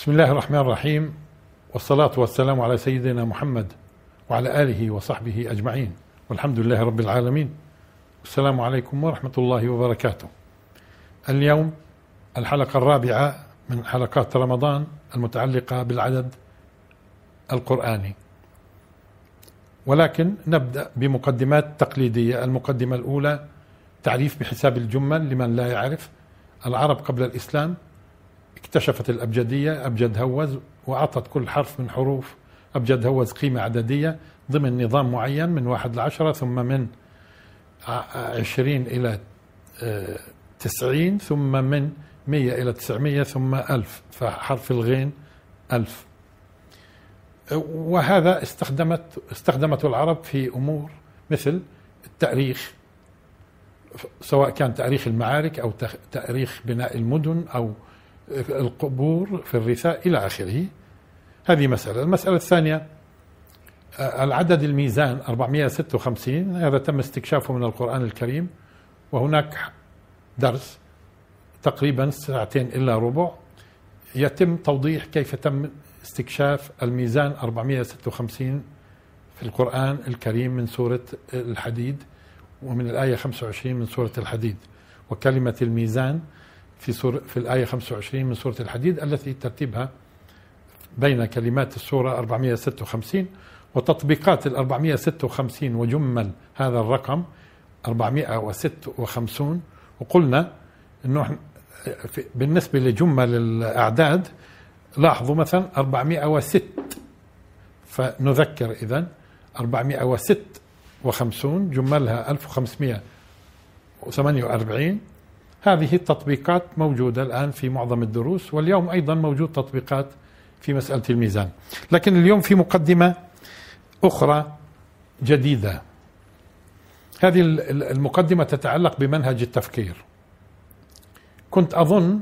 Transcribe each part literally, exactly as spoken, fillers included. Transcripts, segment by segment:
بسم الله الرحمن الرحيم، والصلاة والسلام على سيدنا محمد وعلى آله وصحبه أجمعين، والحمد لله رب العالمين. السلام عليكم ورحمة الله وبركاته. اليوم الحلقة الرابعة من حلقات رمضان المتعلقة بالعدد القرآني، ولكن نبدأ بمقدمات تقليدية. المقدمة الأولى تعريف بحساب الجمل لمن لا يعرف. العرب قبل الإسلام اكتشفت الأبجدية، أبجد هوز، وأعطت كل حرف من حروف أبجد هوز قيمة عددية ضمن نظام معين من واحد لعشرة، ثم من عشرين إلى تسعين، ثم من مية إلى تسعمية، ثم ألف، فحرف الغين ألف. وهذا استخدمت استخدمته العرب في أمور مثل التأريخ، سواء كان تأريخ المعارك أو تأريخ بناء المدن أو القبور في الرثاء إلى آخره. هذه مسألة. المسألة الثانية العدد الميزان أربعمائة وستة وخمسين، هذا تم استكشافه من القرآن الكريم، وهناك درس تقريبا ساعتين إلا ربع يتم توضيح كيف تم استكشاف الميزان أربعمائة وستة وخمسين في القرآن الكريم من سورة الحديد، ومن الآية خمسة وعشرين من سورة الحديد، وكلمة الميزان في سورة في الآية خمسة وعشرين من سورة الحديد التي ترتيبها بين كلمات السورة أربعمائة وستة وخمسين، وتطبيقات ال أربعمائة وستة وخمسين وجمل هذا الرقم أربعمائة وستة وخمسين. وقلنا انه بالنسبة لجمل الأعداد لاحظوا مثلا أربعمائة وستة، فنذكر إذن أربعمائة وستة وخمسين جملها ألف وخمسمائة وثمانية وأربعين. هذه التطبيقات موجودة الآن في معظم الدروس، واليوم أيضا موجود تطبيقات في مسألة الميزان. لكن اليوم في مقدمة أخرى جديدة. هذه المقدمة تتعلق بمنهج التفكير. كنت أظن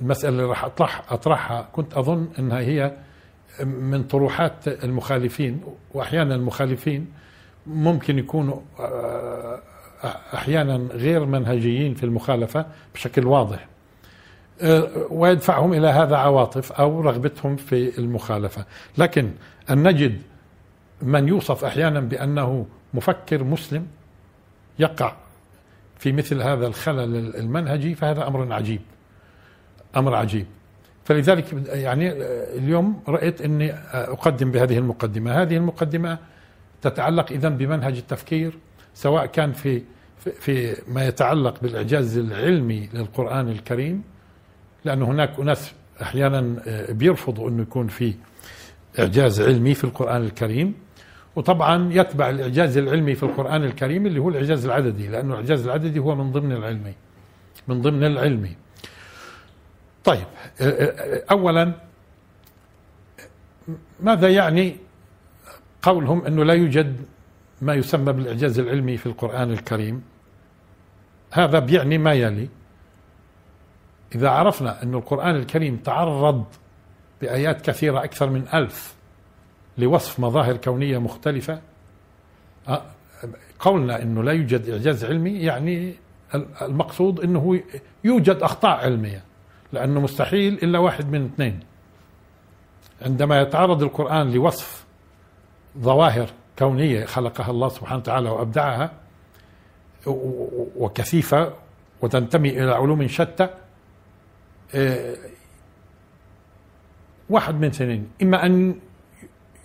المسألة اللي راح أطرحها كنت أظن أنها هي من طروحات المخالفين، وأحيانا المخالفين ممكن يكونوا أحيانا غير منهجيين في المخالفة بشكل واضح، ويدفعهم إلى هذا عواطف أو رغبتهم في المخالفة. لكن أن نجد من يوصف أحيانا بأنه مفكر مسلم يقع في مثل هذا الخلل المنهجي، فهذا أمر عجيب، أمر عجيب. فلذلك يعني اليوم رأيت أني أقدم بهذه المقدمة. هذه المقدمة تتعلق إذن بمنهج التفكير، سواء كان في في ما يتعلق بالإعجاز العلمي للقرآن الكريم، لأنه هناك أناس أحيانا بيرفضوا أنه يكون في إعجاز علمي في القرآن الكريم، وطبعا يتبع الإعجاز العلمي في القرآن الكريم اللي هو الإعجاز العددي، لأنه الإعجاز العددي هو من ضمن العلمي، من ضمن العلمي. طيب، أولا ماذا يعني قولهم أنه لا يوجد ما يسمى بالإعجاز العلمي في القرآن الكريم؟ هذا بيعني ما يلي: إذا عرفنا أن القرآن الكريم تعرض بآيات كثيرة أكثر من ألف لوصف مظاهر كونية مختلفة، قولنا أنه لا يوجد إعجاز علمي يعني المقصود أنه يوجد أخطاء علمية، لأنه مستحيل إلا واحد من اثنين. عندما يتعرض القرآن لوصف ظواهر كونية خلقها الله سبحانه وتعالى وأبدعها وكثيفة وتنتمي إلى علوم شتى، واحد من اثنين: إما أن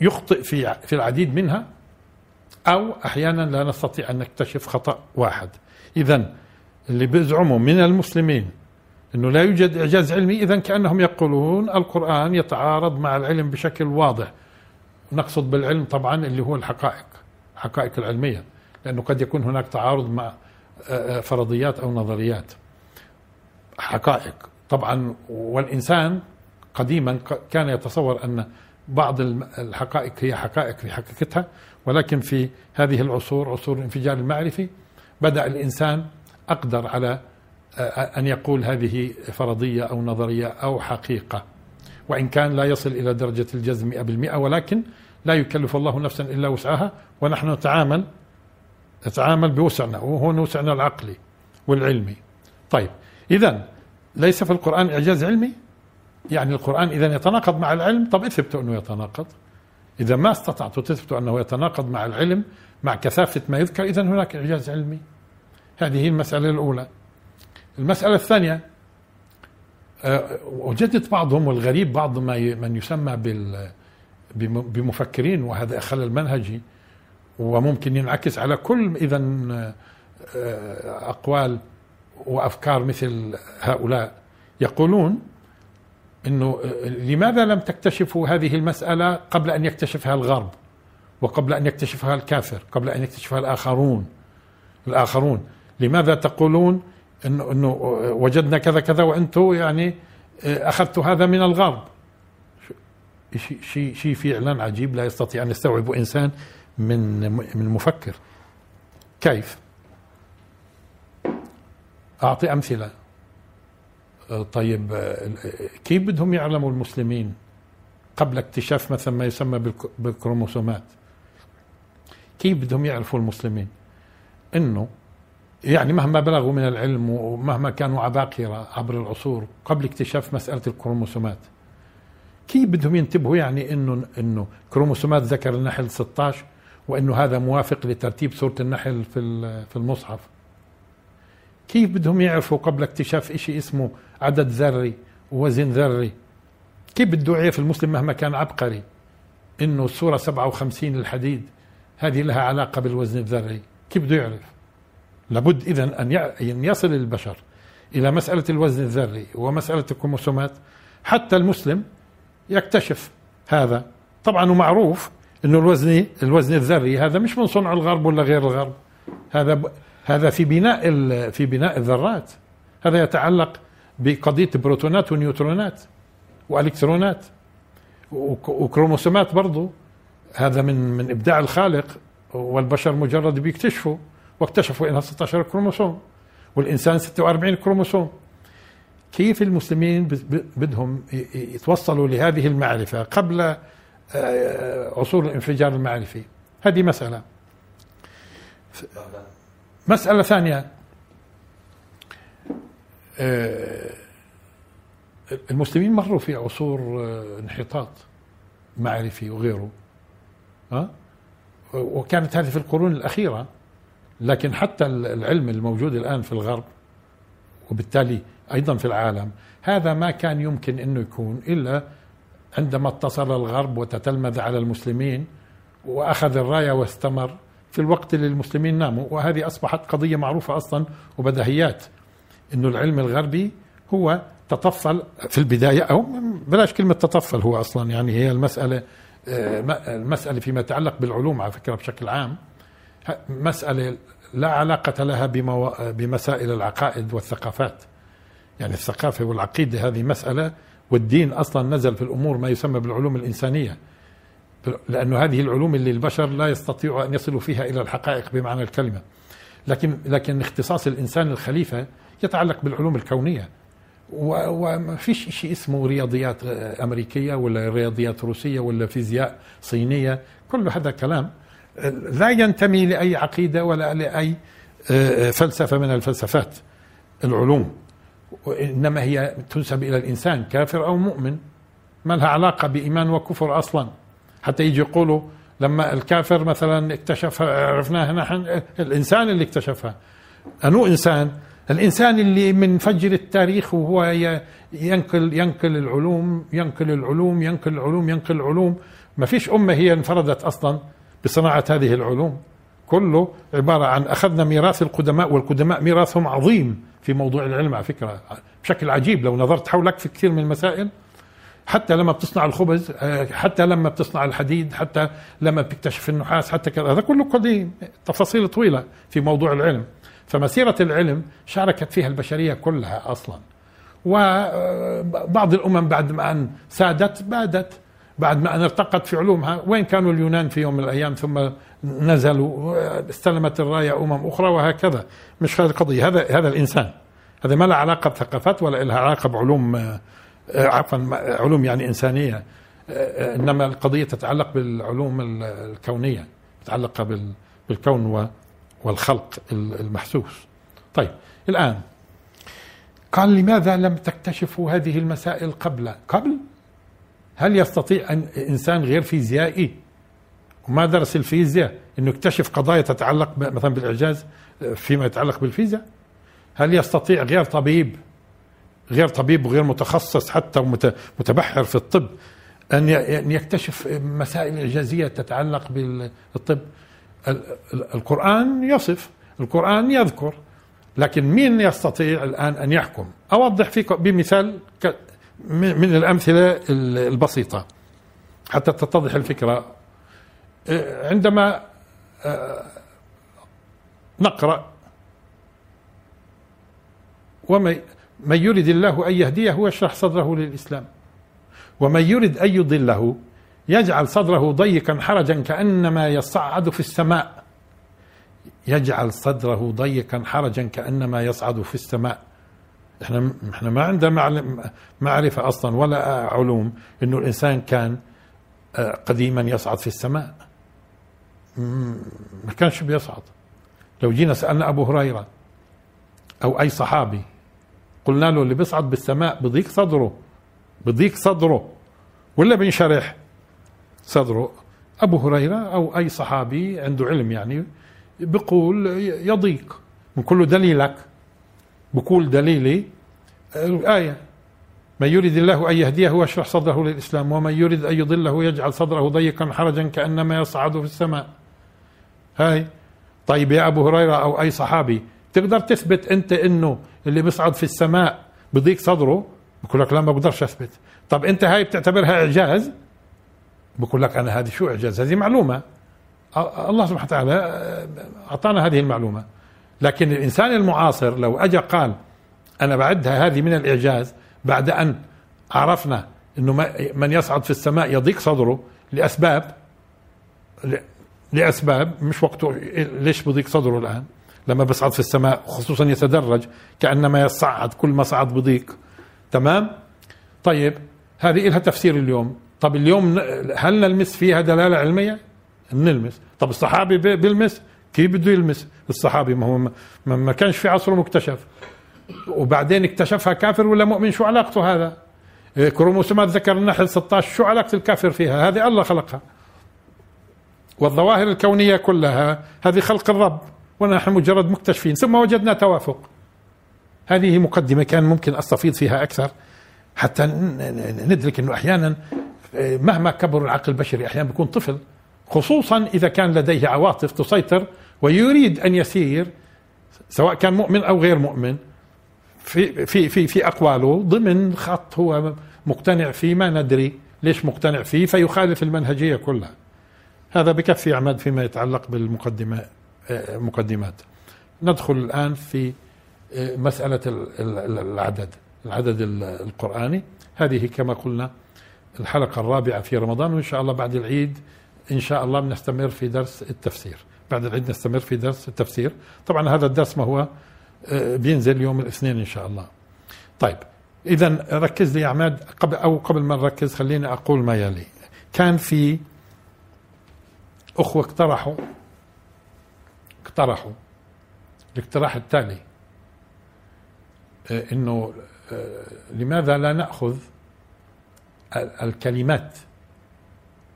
يخطئ في في العديد منها، أو أحيانا لا نستطيع أن نكتشف خطأ واحد. إذن اللي بيزعموا من المسلمين أنه لا يوجد إعجاز علمي، إذن كأنهم يقولون القرآن يتعارض مع العلم بشكل واضح. نقصد بالعلم طبعا اللي هو الحقائق، الحقائق العلمية، لأنه قد يكون هناك تعارض مع فرضيات أو نظريات، حقائق طبعا. والإنسان قديما كان يتصور أن بعض الحقائق هي حقائق في حقيقتها، ولكن في هذه العصور، عصور الانفجار المعرفي، بدأ الإنسان أقدر على أن يقول هذه فرضية أو نظرية أو حقيقة، وإن كان لا يصل إلى درجة الجزم مئة بالمئة، ولكن لا يكلف الله نفسا إلا وسعها، ونحن نتعامل نتعامل بوسعنا، وهو وسعنا العقلي والعلمي. طيب، إذن ليس في القرآن إعجاز علمي، يعني القرآن إذا يتناقض مع العلم، طب اثبتوا أنه يتناقض. إذا ما استطعتوا تثبتوا أنه يتناقض مع العلم مع كثافة ما يذكر، إذن هناك إعجاز علمي. هذه هي المسألة الأولى. المسألة الثانية، وجدت بعضهم، والغريب بعض ما من يسمى بال بمفكرين، وهذا خلل منهجي وممكن ينعكس على كل إذن أقوال وأفكار مثل هؤلاء، يقولون إنه لماذا لم تكتشفوا هذه المسألة قبل أن يكتشفها الغرب، وقبل أن يكتشفها الكافر، قبل أن يكتشفها الآخرون الآخرون لماذا تقولون إنه, إنه وجدنا كذا كذا وأنتم يعني أخذتوا هذا من الغرب؟ شيء شيء شيء فعلا عجيب لا يستطيع أن يستوعبه إنسان من من مفكر. كيف؟ أعطي أمثلة. طيب كيف بدهم يعلموا المسلمين قبل اكتشاف مثلا ما يسمى بالكروموسومات؟ كيف بدهم يعرفوا المسلمين انه يعني مهما بلغوا من العلم ومهما كانوا عباقرة عبر العصور قبل اكتشاف مسألة الكروموسومات، كيف بدهم ينتبهوا يعني انه انه كروموسومات ذكر النحل ستة عشر وانه هذا موافق لترتيب سورة النحل في في المصحف؟ كيف بدهم يعرفوا قبل اكتشاف اشي اسمه عدد ذري ووزن ذري؟ كيف بده يعرف المسلم مهما كان عبقري انه السورة سبعة وخمسين الحديد هذه لها علاقة بالوزن الذري؟ كيف بده يعرف؟ لابد اذن ان يصل البشر الى مسألة الوزن الذري ومسألة الكروموسومات حتى المسلم يكتشف هذا. طبعا ومعروف انه الوزن الوزن الذري هذا مش من صنع الغرب ولا غير الغرب، هذا هذا في بناء في بناء الذرات، هذا يتعلق بقضية بروتونات ونيوترونات والكترونات. وكروموسومات برضو هذا من من ابداع الخالق، والبشر مجرد بيكتشفوا، واكتشفوا انها ستة عشر كروموسوم والانسان ستة وأربعين كروموسوم. كيف المسلمين بدهم يتوصلوا لهذه المعرفة قبل عصور الانفجار المعرفي؟ هذه مسألة. مسألة ثانية، المسلمين مروا في عصور انحطاط معرفي وغيره، وكانت هذه في القرون الأخيرة، لكن حتى العلم الموجود الآن في الغرب وبالتالي أيضا في العالم، هذا ما كان يمكن أنه يكون إلا عندما اتصل الغرب وتتلمذ على المسلمين وأخذ الراية واستمر في الوقت اللي المسلمين ناموا. وهذه أصبحت قضية معروفة أصلا وبدهيات، أنه العلم الغربي هو تطفل في البداية، أو بلاش كلمة تطفل، هو أصلا يعني هي المسألة المسألة فيما يتعلق بالعلوم على فكرة بشكل عام مسألة لا علاقة لها بمسائل العقائد والثقافات. يعني الثقافة والعقيدة هذه مسألة، والدين أصلا نزل في الأمور ما يسمى بالعلوم الإنسانية، لأنه هذه العلوم اللي البشر لا يستطيعوا أن يصلوا فيها إلى الحقائق بمعنى الكلمة. لكن لكن اختصاص الإنسان الخليفة يتعلق بالعلوم الكونية، وما فيش شيء اسمه رياضيات أمريكية ولا رياضيات روسية ولا فيزياء صينية. كل هذا كلام لا ينتمي لأي عقيدة ولا لأي فلسفة من الفلسفات. العلوم إنما هي تنسب إلى الإنسان كافر أو مؤمن، ما لها علاقة بإيمان وكفر أصلا. حتى يجي يقولوا لما الكافر مثلا اكتشفها عرفناها نحن، الإنسان اللي اكتشفها أنو إنسان، الإنسان اللي من فجر التاريخ وهو ينقل ينقل العلوم ينقل العلوم ينقل العلوم ينقل العلوم. ما فيش أمة هي انفردت أصلا بصناعة هذه العلوم، كله عبارة عن أخذنا ميراث القدماء، والقدماء ميراثهم عظيم في موضوع العلم على فكرة بشكل عجيب. لو نظرت حولك في كثير من المسائل، حتى لما بتصنع الخبز، حتى لما بتصنع الحديد، حتى لما بتكتشف النحاس، حتى كذا، هذا كله قديم، تفاصيل طويلة في موضوع العلم. فمسيرة العلم شاركت فيها البشرية كلها أصلا. وبعض الأمم بعد ما أن سادت بادت، بعد ما أن ارتقت في علومها. وين كانوا اليونان في يوم من الأيام؟ ثم نزلوا، استلمت الراية أمم أخرى، وهكذا. مش هذه القضية، هذا هذا الإنسان، هذا ما له علاقة بثقافات ولا لها علاقة بعلوم، عفوا علوم يعني إنسانية. إنما القضية تتعلق بالعلوم الكونية، متعلقة بالكون والخلق المحسوس. طيب الآن قال لماذا لم تكتشفوا هذه المسائل قبل قبل هل يستطيع أن إنسان غير فيزيائي وما درس الفيزياء أنه يكتشف قضايا تتعلق مثلا بالإعجاز فيما يتعلق بالفيزياء؟ هل يستطيع غير طبيب غير طبيب وغير متخصص حتى متبحر في الطب أن يكتشف مسائل إعجازية تتعلق بالطب؟ القرآن يصف، القرآن يذكر، لكن مين يستطيع الآن أن يحكم؟ أوضح فيكم بمثال من الأمثلة البسيطة حتى تتضح الفكرة. عندما نقرأ ومن يرد الله أن يهديه هو يشرح صدره للإسلام، ومن يرد أن يضله يجعل صدره ضيقا حرجا كأنما يصعد في السماء، يجعل صدره ضيقا حرجا كأنما يصعد في السماء. احنا احنا ما عندنا معرفة اصلا ولا علوم انه الانسان كان قديما يصعد في السماء، ما كانش بيصعد. لو جينا سألنا ابو هريرة او اي صحابي قلنا له اللي بيصعد بالسماء بضيق صدره بضيق صدره ولا بينشرح صدره؟ ابو هريرة او اي صحابي عنده علم يعني بقول يضيق. بقول له دليلك؟ بقول دليلي الآية من يريد الله أن يهديه هو يشرح صدره للإسلام ومن يريد أن يضله يجعل صدره ضيقا حرجا كأنما يصعد في السماء. هاي طيب يا أبو هريرة أو أي صحابي تقدر تثبت أنت أنه اللي بيصعد في السماء بضيق صدره؟ بقول لك لا ما بقدرش أثبت. طب أنت هاي بتعتبرها إعجاز؟ بقول لك أنا هذه شو إعجاز، هذه معلومة الله سبحانه وتعالى أعطانا هذه المعلومة. لكن الإنسان المعاصر لو أجا قال أنا بعدها هذه من الإعجاز بعد أن عرفنا أنه من يصعد في السماء يضيق صدره لأسباب لأسباب مش وقته، ليش بضيق صدره الآن لما بصعد في السماء خصوصا يتدرج كأنما يصعد كل ما صعد بضيق؟ تمام. طيب هذه إلها تفسير اليوم. طب اليوم هل نلمس فيها دلالة علمية؟ نلمس. طب الصحابي بيلمس؟ كيف بده يلمس الصحابي؟ ما هو ما كانش في عصره مكتشف، وبعدين اكتشفها كافر ولا مؤمن، شو علاقته هذا؟ كروموسومات ذكر النحل ستة عشر شو علاقة الكافر فيها؟ هذه الله خلقها، والظواهر الكونية كلها هذه خلق الرب ونحن مجرد مكتشفين. ثم وجدنا توافق. هذه مقدمة كان ممكن أستفيد فيها أكثر حتى ندرك أنه أحيانا مهما كبر العقل البشري أحيانا بيكون طفل، خصوصا إذا كان لديه عواطف تسيطر ويريد أن يسير سواء كان مؤمن أو غير مؤمن في, في, في, في أقواله ضمن خط هو مقتنع فيه، ما ندري ليش مقتنع فيه، فيخالف المنهجية كلها. هذا بكفي عماد فيما يتعلق بالمقدمة مقدمات. ندخل الآن في مسألة العدد العدد القرآني. هذه كما قلنا الحلقة الرابعة في رمضان، وإن شاء الله بعد العيد إن شاء الله بنستمر في درس التفسير. بعد العيد نستمر في درس التفسير. طبعا هذا الدرس ما هو بينزل يوم الاثنين إن شاء الله. طيب إذا ركز لي يا عماد، قبل أو قبل ما نركز خليني أقول ما يلي. كان في أخوة اقترحوا اقترحوا الاقتراح التالي، إنه لماذا لا نأخذ الكلمات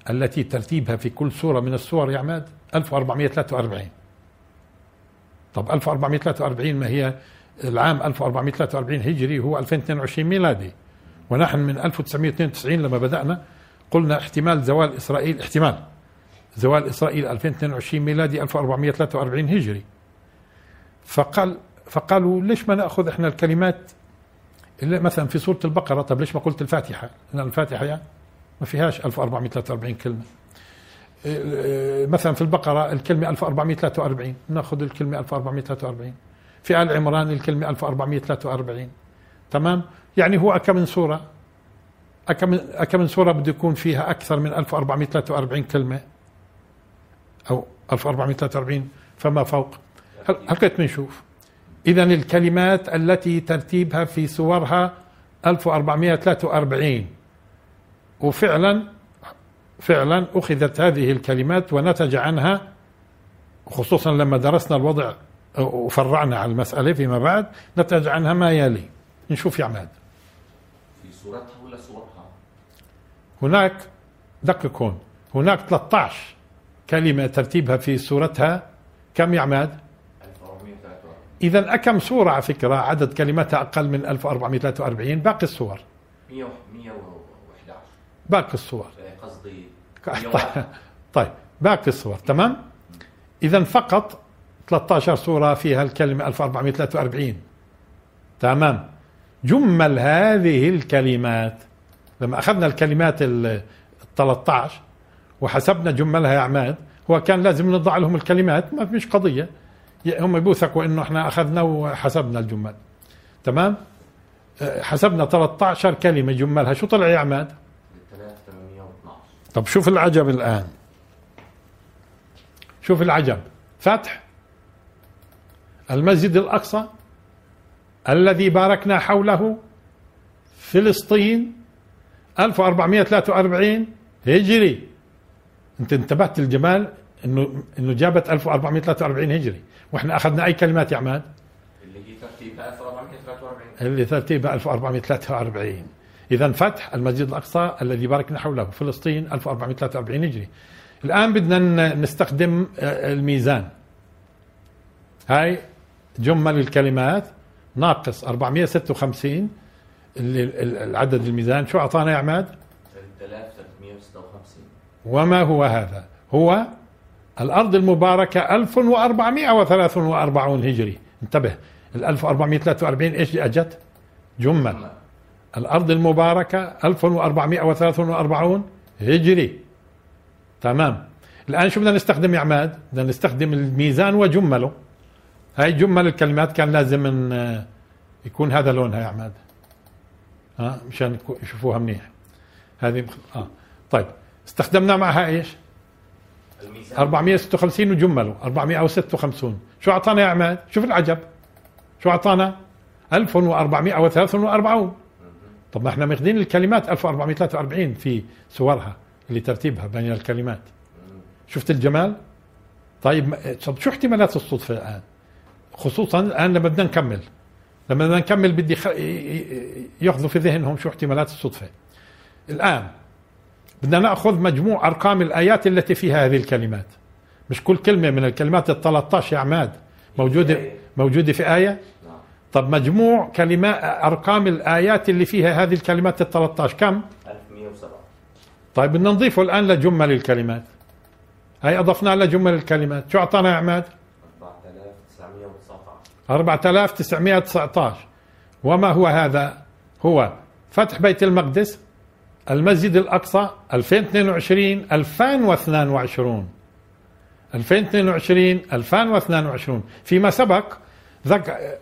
التي ترتيبها في كل سورة من السور يا عماد ألف وأربعمائة وثلاثة وأربعين. طب ألف وأربعمائة وثلاثة وأربعين ما هي العام ألف وأربعمائة وثلاثة وأربعين هجري هو ألفين واثنين وعشرين ميلادي، ونحن من ألف وتسعمائة واثنين وتسعين لما بدأنا قلنا احتمال زوال إسرائيل احتمال زوال إسرائيل ألفين واثنين وعشرين ميلادي ألف وأربعمائة وثلاثة وأربعين هجري. فقال فقالوا ليش ما نأخذ احنا الكلمات اللي مثلا في سورة البقرة؟ طب ليش ما قلت الفاتحة؟ الفاتحة يعني ما فيهاش ألف وأربعمائة وثلاثة وأربعين كلمة. مثلا في البقرة الكلمة ألف وأربعمائة وثلاثة وأربعين ناخذ الكلمة ألف وأربعمائة وثلاثة وأربعين. في آل عمران الكلمة ألف وأربعمائة وثلاثة وأربعين. تمام. يعني هو أكم من سورة أكم من سورة بده يكون فيها أكثر من ألف وأربعمائة وثلاثة وأربعين كلمة أو ألف وأربعمائة وثلاثة وأربعين فما فوق. هل كنت بنشوف إذن الكلمات التي ترتيبها في سورها ألف وأربعمائة وثلاثة وأربعين؟ وفعلا فعلا أخذت هذه الكلمات ونتج عنها، خصوصا لما درسنا الوضع وفرعنا على المسألة فيما بعد، نتج عنها ما يلي. نشوف يا عماد في صورتها ولا صورها. هناك دقق هون، هناك ثلاثة عشر كلمة ترتيبها في صورتها كم يا عماد؟ ألف وأربعمئة وثلاثة وأربعين. إذا أكم صورة على فكرة عدد كلماتها أقل من ألف وأربعمئة وثلاثة وأربعين، باقي الصور مئة وأحد عشر، باقي الصور قصدي مئة وواحد. طيب باقي الصور تمام؟ إذا فقط ثلاثة عشر صورة فيها الكلمة ألف وأربعمئة وثلاثة وأربعين. تمام، جمل هذه الكلمات لما أخذنا الكلمات ال ثلاثة عشر وحسبنا جملها يا عماد، هو كان لازم نضع لهم الكلمات، ما فيش قضية، هم يبوثقوا إنه إحنا أخذنا وحسبنا الجمل. تمام، حسبنا ثلاثة عشر كلمة جملها، شو طلع يا عماد؟ ثلاثة آلاف وثمانمئة واثني عشر. طب شوف العجب الآن، شوف العجب، فتح المسجد الأقصى الذي باركنا حوله، فلسطين، ألف وأربعمئة وثلاثة وأربعين هجري. انت انتبهت الجمال انه انه جابت ألف وأربعمئة وثلاثة وأربعين هجري، واحنا اخذنا اي كلمات يا عماد؟ اللي هي ترتيبها ألف وأربعمئة وثلاثة وأربعين، اللي ترتيبها ألف وأربعمئة وثلاثة وأربعين. اذا فتح المسجد الاقصى الذي باركنا حوله، فلسطين، ألف وأربعمئة وثلاثة وأربعين هجري. الان بدنا نستخدم الميزان، هاي جمل الكلمات ناقص أربعمئة وستة وخمسين العدد الميزان، شو أعطانا يا عماد؟ ثلاثة آلاف وثلاثمئة وستة وخمسين. وما هو هذا؟ هو الأرض المباركة ألف وأربعمئة وثلاثة وأربعين هجري. انتبه، ال ألف وأربعمئة وثلاثة وأربعين إيش أجت؟ جمل الأرض المباركة ألف وأربعمئة وثلاثة وأربعين هجري. تمام، الآن شو بدنا نستخدم يا عماد؟ بدنا نستخدم الميزان وجمله. هاي جمل الكلمات كان لازم يكون هذا لونها يا عماد، ها مشان يشوفوها منيح هذه. اه طيب، استخدمنا معها ايش؟ الميزان أربعمئة وستة وخمسين وجمله أربعمئة وستة وخمسين. شو اعطانا يا عماد؟ شوف العجب، شو اعطانا؟ ألف وأربعمئة وثلاثة وأربعين. طب ما احنا ماخذين الكلمات ألف وأربعمئة وثلاثة وأربعين في صورها اللي ترتيبها بين الكلمات. شفت الجمال؟ طيب شو احتمالات الصدفه الان؟ خصوصا الان لما بدنا نكمل، لما بدنا نكمل بدي ياخذوا في ذهنهم شو احتمالات الصدفه. الان بدنا ناخذ مجموع ارقام الايات التي فيها هذه الكلمات، مش كل كلمه من الكلمات الثلاثة عشر يا عماد موجوده موجوده في ايه. طب مجموع كلمه ارقام الايات اللي فيها هذه الكلمات الثلاثة عشر كم؟ ألف ومئة وسبعة. طيب بدنا نضيفه الان لجمل الكلمات، هاي اضفناه لجمل الكلمات، شو اعطانا يا عماد؟ أربعة آلاف وتسعمئة وتسعة عشر. وما هو هذا؟ هو فتح بيت المقدس، المسجد الأقصى، ألفين واثنين وعشرين ألفين واثنين وعشرين ألفين واثنين وعشرين ألفين واثنين وعشرين. فيما سبق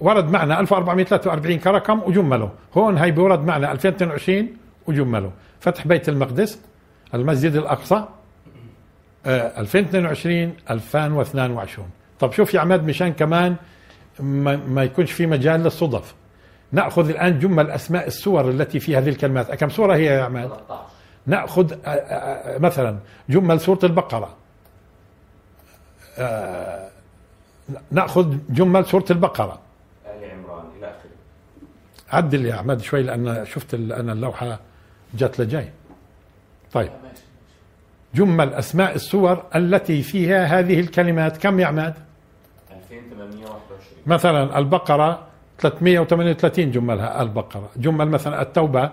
ورد معنا ألف وأربعمئة وثلاثة وأربعين كرقم وجمله، هون هي بورد معنا ألفين واثنين وعشرين وجمله، فتح بيت المقدس، المسجد الأقصى، ألفين واثنين وعشرين ألفين واثنين وعشرين. طب شوف يا عماد، مشان كمان ما, ما يكونش في مجال للصدف، نأخذ الآن جمل أسماء السور التي في هذه الكلمات. كم سورة هي يا عماد؟ ثلاثة عشر. نأخذ مثلا جمل سورة البقرة، نأخذ جمل سورة البقرة، آل عمران إلى آخره. عدل يا عماد شوي لأن شفت أنا اللوحة جات لجاي. طيب جمل أسماء السور التي فيها هذه الكلمات كم يا عماد؟ مثلا البقرة ثلاثمئة وثمانية وثلاثين جملها، البقرة جمل مثلا التوبة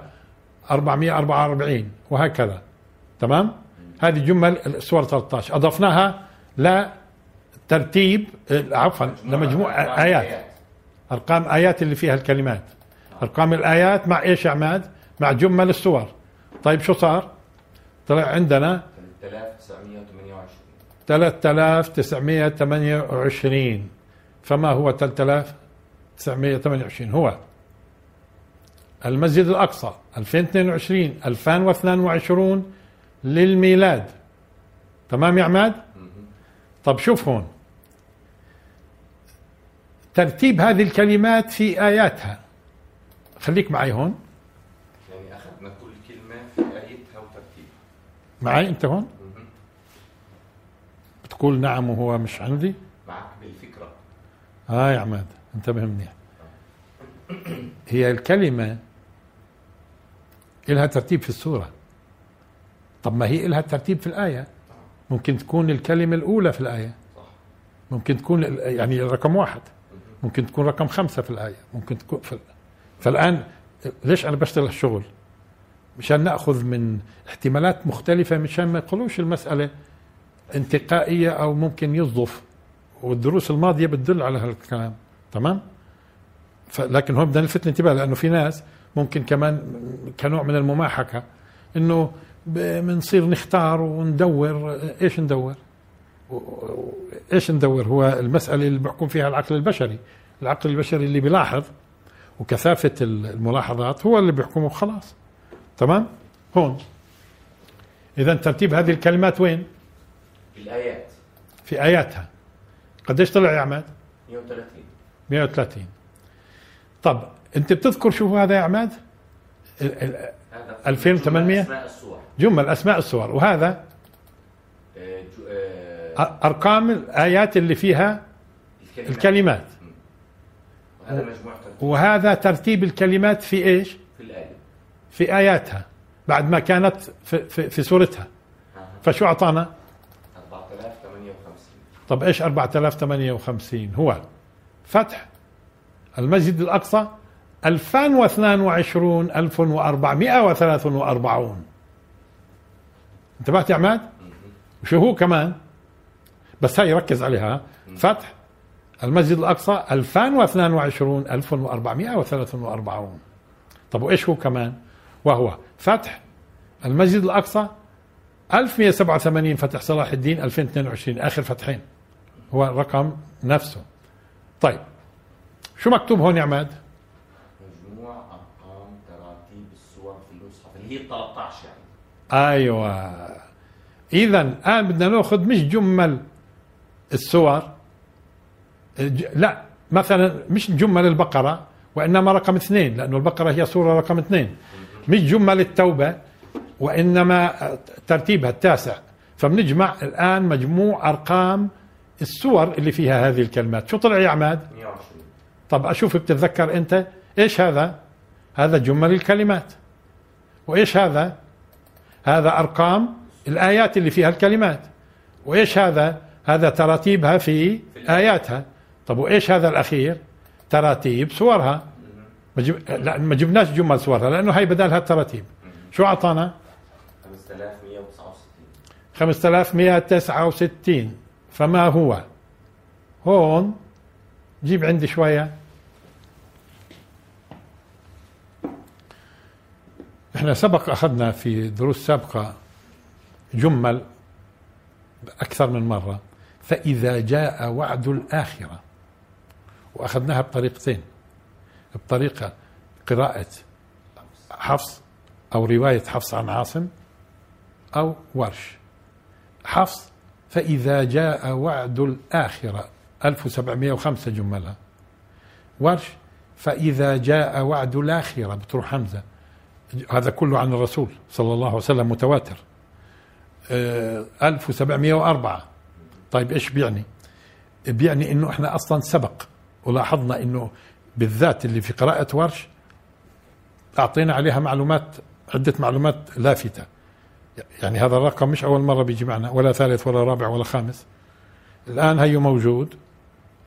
أربعمئة وأربعة وأربعين وهكذا. تمام، هذه جمل السور ثلاثة عشر، أضفناها لترتيب عفوا لمجموع آيات، أرقام آيات اللي فيها الكلمات، أرقام الآيات مع إيش يا عماد؟ مع جمل السور. طيب شو صار؟ طلع عندنا ثلاثة آلاف وتسعمئة وثمانية وعشرين. فما هو ثلاثة آلاف وتسعمئة وثمانية وعشرين؟ هو المسجد الأقصى، ألفين واثنين وعشرين ألفين واثنين وعشرين للميلاد. تمام يا عماد؟ طب شوف هون ترتيب هذه الكلمات في آياتها، خليك معي هون، يعني أخذنا كل كلمة في آيتها وترتيبها. معي أنت هون؟ بتقول نعم وهو مش عندي؟ معك بالفكرة. اه يا عماد انتبه منيح. هي الكلمة إلها ترتيب في السورة. طب ما هي إلها ترتيب في الآية، ممكن تكون الكلمة الأولى في الآية، ممكن تكون يعني رقم واحد، ممكن تكون رقم خمسة في الآية، ممكن تكون في... فالآن ليش أنا بشتغل الشغل؟ مشان نأخذ من احتمالات مختلفة، مشان ما يقولوش المسألة انتقائية أو ممكن يصدف، والدروس الماضية بتدل على هالكلام. تمام؟ لكن هون بدنا نلفت الانتباه، لأنه في ناس ممكن كمان كنوع من المماحكة إنه بنصير نختار وندور. إيش ندور؟ إيش ندور؟ هو المسألة اللي بحكم فيها العقل البشري، العقل البشري اللي بيلاحظ وكثافة الملاحظات هو اللي بيحكمه خلاص. تمام؟ هون إذا ترتيب هذه الكلمات وين؟ في الآيات، في آياتها. قديش طلع يا عماد؟ مئة وثلاثين. طب أنت بتذكر شو هذا يا عماد؟ ألفين وثمانمئة جمل أسماء السور، وهذا أرقام الآيات اللي فيها الكلمات، وهذا ترتيب الكلمات في إيش؟ في الآية، في آياتها بعد ما كانت في, في, في سورتها. فشو أعطانا؟ أربعة آلاف وثمانية وخمسين. طب إيش أربعة آلاف وثمانية وخمسين؟ هو فتح المسجد الأقصى ألفين واثنين وعشرين ألف وأربعمئة وثلاثة وأربعين. انتبهت يا عماد؟ وشو هو كمان؟ بس هاي ركز عليها، فتح المسجد الأقصى ألفين واثنين وعشرين ألف وأربعمئة وثلاثة وأربعين. طب وإيش هو كمان؟ وهو فتح المسجد الأقصى ألف ومئة وسبعة وثمانين، فتح صلاح الدين ألفين واثنين وعشرين، آخر فتحين، هو الرقم نفسه. طيب شو مكتوب هون يا عماد؟ مجموع أرقام تراتيب السور في المصحف اللي هي ثلاثة عشر يعني. أيوة. إذا الآن بدنا نأخذ مش جمل السور، لا مثلا مش جمل البقرة، وإنما رقم اثنين، لأنه البقرة هي سورة رقم اثنين. مش جمل التوبة، وإنما ترتيبها التاسع. فبنجمع الآن مجموع أرقام السور اللي فيها هذه الكلمات. شو طلع يا عماد؟ مئة وعشرين. طب أشوف بتتذكر أنت إيش هذا؟ هذا جمل الكلمات. وإيش هذا؟ هذا أرقام الآيات اللي فيها الكلمات. وإيش هذا؟ هذا تراتيبها في آياتها. طب وإيش هذا الأخير؟ تراتيب صورها. لا ما جبناش جمل صورها لأنه هاي بدالها التراتيب. شو أعطانا؟ خمسة آلاف ومئة وتسعة وستين. فما هو هون؟ جيب عندي شوية، احنا سبق أخذنا في دروس سابقة جمل أكثر من مرة، فإذا جاء وعد الآخرة، وأخذناها بطريقتين، بطريقة قراءة حفص أو رواية حفص عن عاصم أو ورش. حفص فإذا جاء وعد الآخرة ألف وسبعمئة وخمسة جملة. ورش فإذا جاء وعد الآخرة بتروح حمزة، هذا كله عن الرسول صلى الله عليه وسلم متواتر، ألف وسبعمئة وأربعة. طيب إيش بيعني؟ بيعني إنه إحنا أصلا سبق ولاحظنا إنه بالذات اللي في قراءة ورش أعطينا عليها معلومات، عدة معلومات لافتة. يعني هذا الرقم مش أول مرة بيجي معنا، ولا ثالث ولا رابع ولا خامس، الآن هي موجود.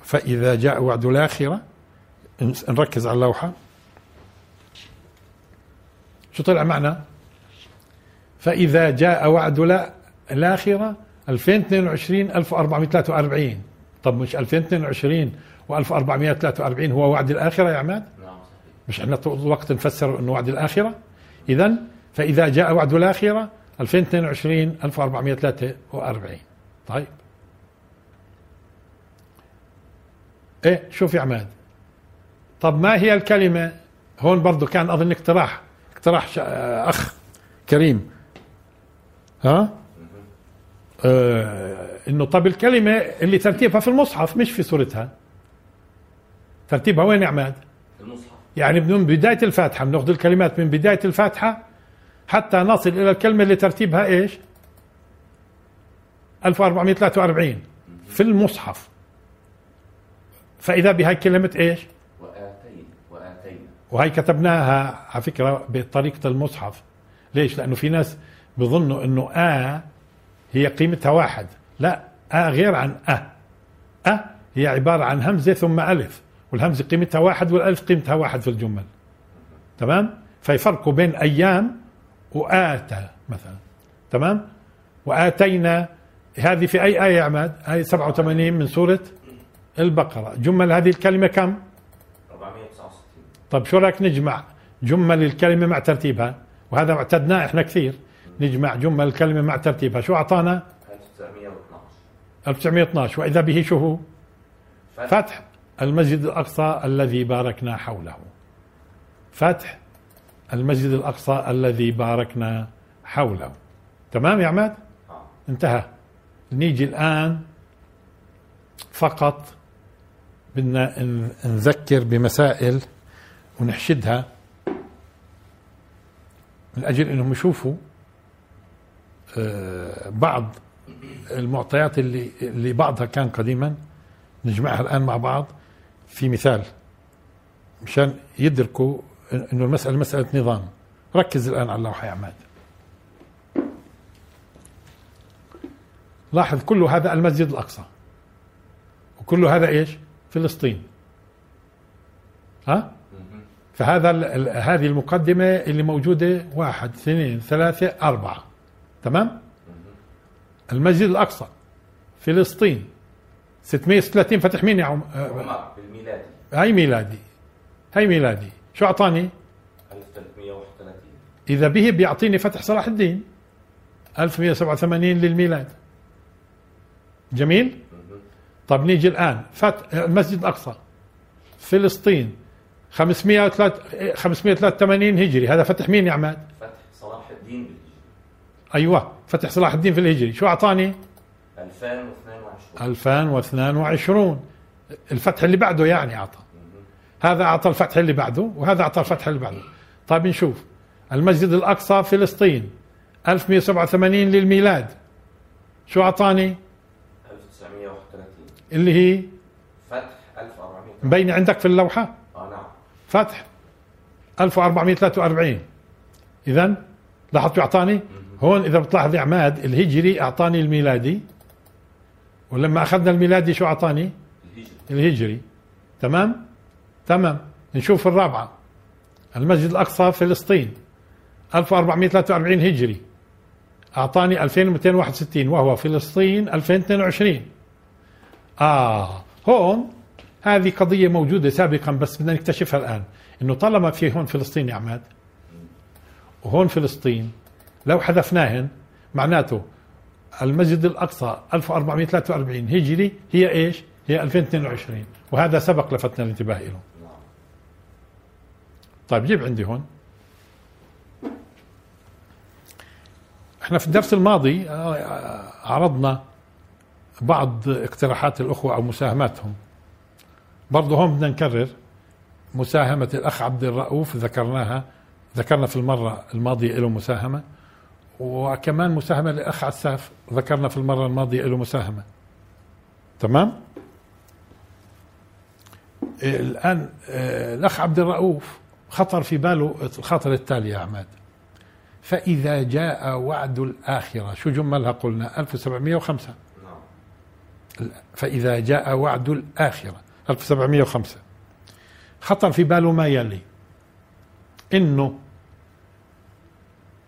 فإذا جاء وعد الآخرة، نركز على اللوحة، شو طلع معنا؟ فإذا جاء وعد الآخرة ألفين واثنين وعشرين ألف وأربعمئة وثلاثة وأربعين. طب مش ألفين واثنين وعشرين وألف وأربعمئة وثلاثة وأربعين هو وعد الآخرة يا عماد؟ مش عندنا طول الوقت نفسر أنه وعد الآخرة؟ إذن فإذا جاء وعد الآخرة ألفين واثنين وعشرين ألف وأربعمئة وثلاثة وأربعين. طيب إيه شوف يا عماد، طب ما هي الكلمة؟ هون برضو كان أظن اقتراح اقتراح أخ كريم، ها آه إنه طب الكلمة اللي ترتيبها في المصحف مش في سورتها، ترتيبها وين يا عماد؟ في المصحف. يعني من بداية الفاتحة بناخذ الكلمات من بداية الفاتحة حتى نصل إلى الكلمة اللي ترتيبها إيش؟ ألف وأربعمئة وثلاثة وأربعين في المصحف. فإذا بها كلمة إيش؟ وآتينا. وآتينا وهي كتبناها على فكرة بطريقة المصحف. ليش؟ لأنه في ناس بظنوا أنه آ هي قيمتها واحد، لا، آ غير عن أ. أ هي عبارة عن همزة ثم ألف، والهمزة قيمتها واحد والألف قيمتها واحد في الجمل، تمام؟ فيفرقوا بين أيام وآتى مثلا، تمام؟ وآتينا هذه في أي آية يا عماد؟ آية سبعة وثمانين من سورة البقرة. جمل هذه الكلمة كم؟ أربعمئة وتسعة وستين. طب شو رأيك نجمع جمل الكلمة مع ترتيبها؟ وهذا اعتدناه احنا كثير، نجمع جمل الكلمة مع ترتيبها. شو أعطانا؟ ألف وتسعمئة واثناعش. وإذا به شو هو؟ فتح المسجد الأقصى الذي باركنا حوله. فتح المسجد الأقصى الذي باركنا حوله، تمام يا عماد؟ انتهى. نيجي الآن فقط بدنا نذكر بمسائل ونحشدها من أجل أنهم يشوفوا بعض المعطيات اللي, اللي بعضها كان قديما نجمعها الآن مع بعض في مثال، مشان يدركوا أنه المسألة مسألة نظام. ركز الآن على اللوحة يا عماد. لاحظ كل هذا المسجد الأقصى، وكل هذا إيش؟ فلسطين، ها؟ فهذا هذه المقدمة اللي موجودة واحد اثنين ثلاثة أربعة، تمام؟ المسجد الأقصى فلسطين ستمئة وثلاثين. فتح مين يا عمر؟ بالميلادي. هاي ميلادي، هاي ميلادي. شو أعطاني؟ ألف وثلاثمئة وواحد وثلاثين. إذا به بيعطيني فتح صلاح الدين ألف ومئة وسبعة وثمانين للميلاد. جميل؟ طب نيجي الآن فتح المسجد الأقصى فلسطين خمسمئة وثلاثة وثمانين هجري. هذا فتح مين يا عماد؟ فتح صلاح الدين بالهجري. أيوة، فتح صلاح الدين في الهجري. شو أعطاني؟ ألفين واثنين وعشرين. الفتح اللي بعده يعني أعطى. هذا أعطى الفتح اللي بعده، وهذا أعطى الفتح اللي بعده. طيب نشوف المسجد الأقصى فلسطين ألف ومئة وسبعة وثمانين للميلاد. شو أعطاني؟ ألف وتسعمئة وواحد وثلاثين. اللي هي فتح ألف وأربعمئة. مبين عندك في اللوحة؟ آه نعم. فتح ألف وأربعمئة وثلاثة وأربعين. إذن لاحظت أعطاني؟ هون إذا بتلاحظ يا عماد الهجري أعطاني الميلادي، ولما أخذنا الميلادي شو أعطاني؟ الهجري. الهجري، تمام؟ تمام. نشوف الرابعة المسجد الأقصى فلسطين ألف وأربعمئة وثلاثة وأربعين هجري، أعطاني ألفين ومئتين وواحد وستين، وهو فلسطين ألفين واثنين وعشرين. آه هون هذه قضية موجودة سابقا بس بدنا نكتشفها الآن، إنه طالما في هون فلسطين يا عماد وهون فلسطين، لو حذفناهن معناته المسجد الأقصى ألف وأربعمئة وثلاثة وأربعين هجري هي إيش؟ هي ألفين واثنين وعشرين، وهذا سبق لفتنا الانتباه له. طيب جيب عندي هون. احنا في الدرس الماضي عرضنا بعض اقتراحات الأخوة أو مساهماتهم، برضو هم بدنا نكرر مساهمة الأخ عبد الرؤوف، ذكرناها، ذكرنا في المرة الماضية له مساهمة، وكمان مساهمة للأخ عساف ذكرنا في المرة الماضية له مساهمة، تمام؟ الآن الأخ عبد الرؤوف خطر في باله الخاطر التالي يا عماد: فإذا جاء وعد الآخرة. شو جملها قلنا؟ ألف وسبعمئة وخمسة. فإذا جاء وعد الآخرة ألف وسبعمئة وخمسة. خطر في باله ما يلي، إنه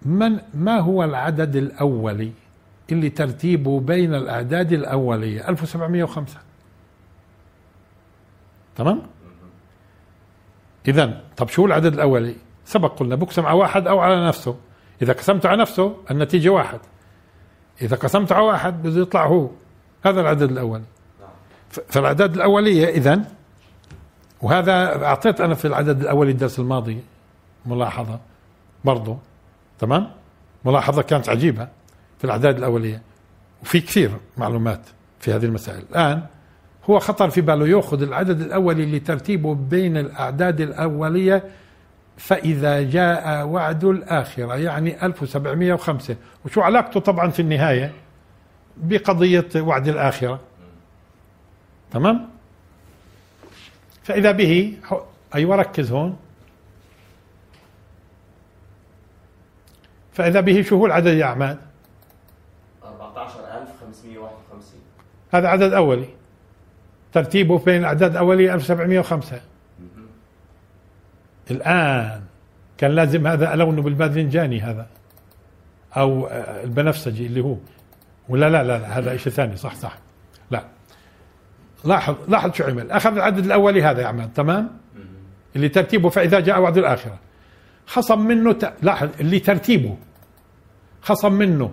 من ما هو العدد الأولي اللي ترتيبه بين الأعداد الأولية؟ ألف وسبعمئة وخمسة، تمام؟ إذن طب شو العدد الأولي؟ سبق قلنا بقسم على واحد أو على نفسه. إذا قسمت على نفسه النتيجة واحد، إذا قسمت على واحد بده يطلع هو، هذا العدد الأولي. فالعدد الأولية إذن، وهذا أعطيت أنا في العدد الأولي الدرس الماضي ملاحظة برضو، تمام؟ ملاحظة كانت عجيبة في الأعداد الأولية، وفي كثير معلومات في هذه المسائل. الآن هو خطر في باله يأخذ العدد الأولي اللي ترتيبه بين الأعداد الأولية، فإذا جاء وعد الآخرة، يعني ألف وسبعمئة وخمسة. وشو علاقته طبعا في النهاية بقضية وعد الآخرة، تمام؟ فإذا به، أيوة ركز هون، فإذا به شو هو العدد يا عماد؟ أربعة عشر ألف وخمسمئة وواحد وخمسين. هذا عدد أولي، ترتيبه بين الأعداد الأولية ألف وسبعمئة وخمسة. الآن كان لازم هذا لونه بالباذنجاني هذا أو البنفسجي اللي هو، ولا لا لا, لا هذا شيء ثاني. صح صح. لا لاحظ لاحظ شو عمل، أخذ العدد الأولي هذا يا عماد تمام اللي ترتيبه فإذا جاء وعد الآخرة، خصم منه ت... لاحظ اللي ترتيبه خصم منه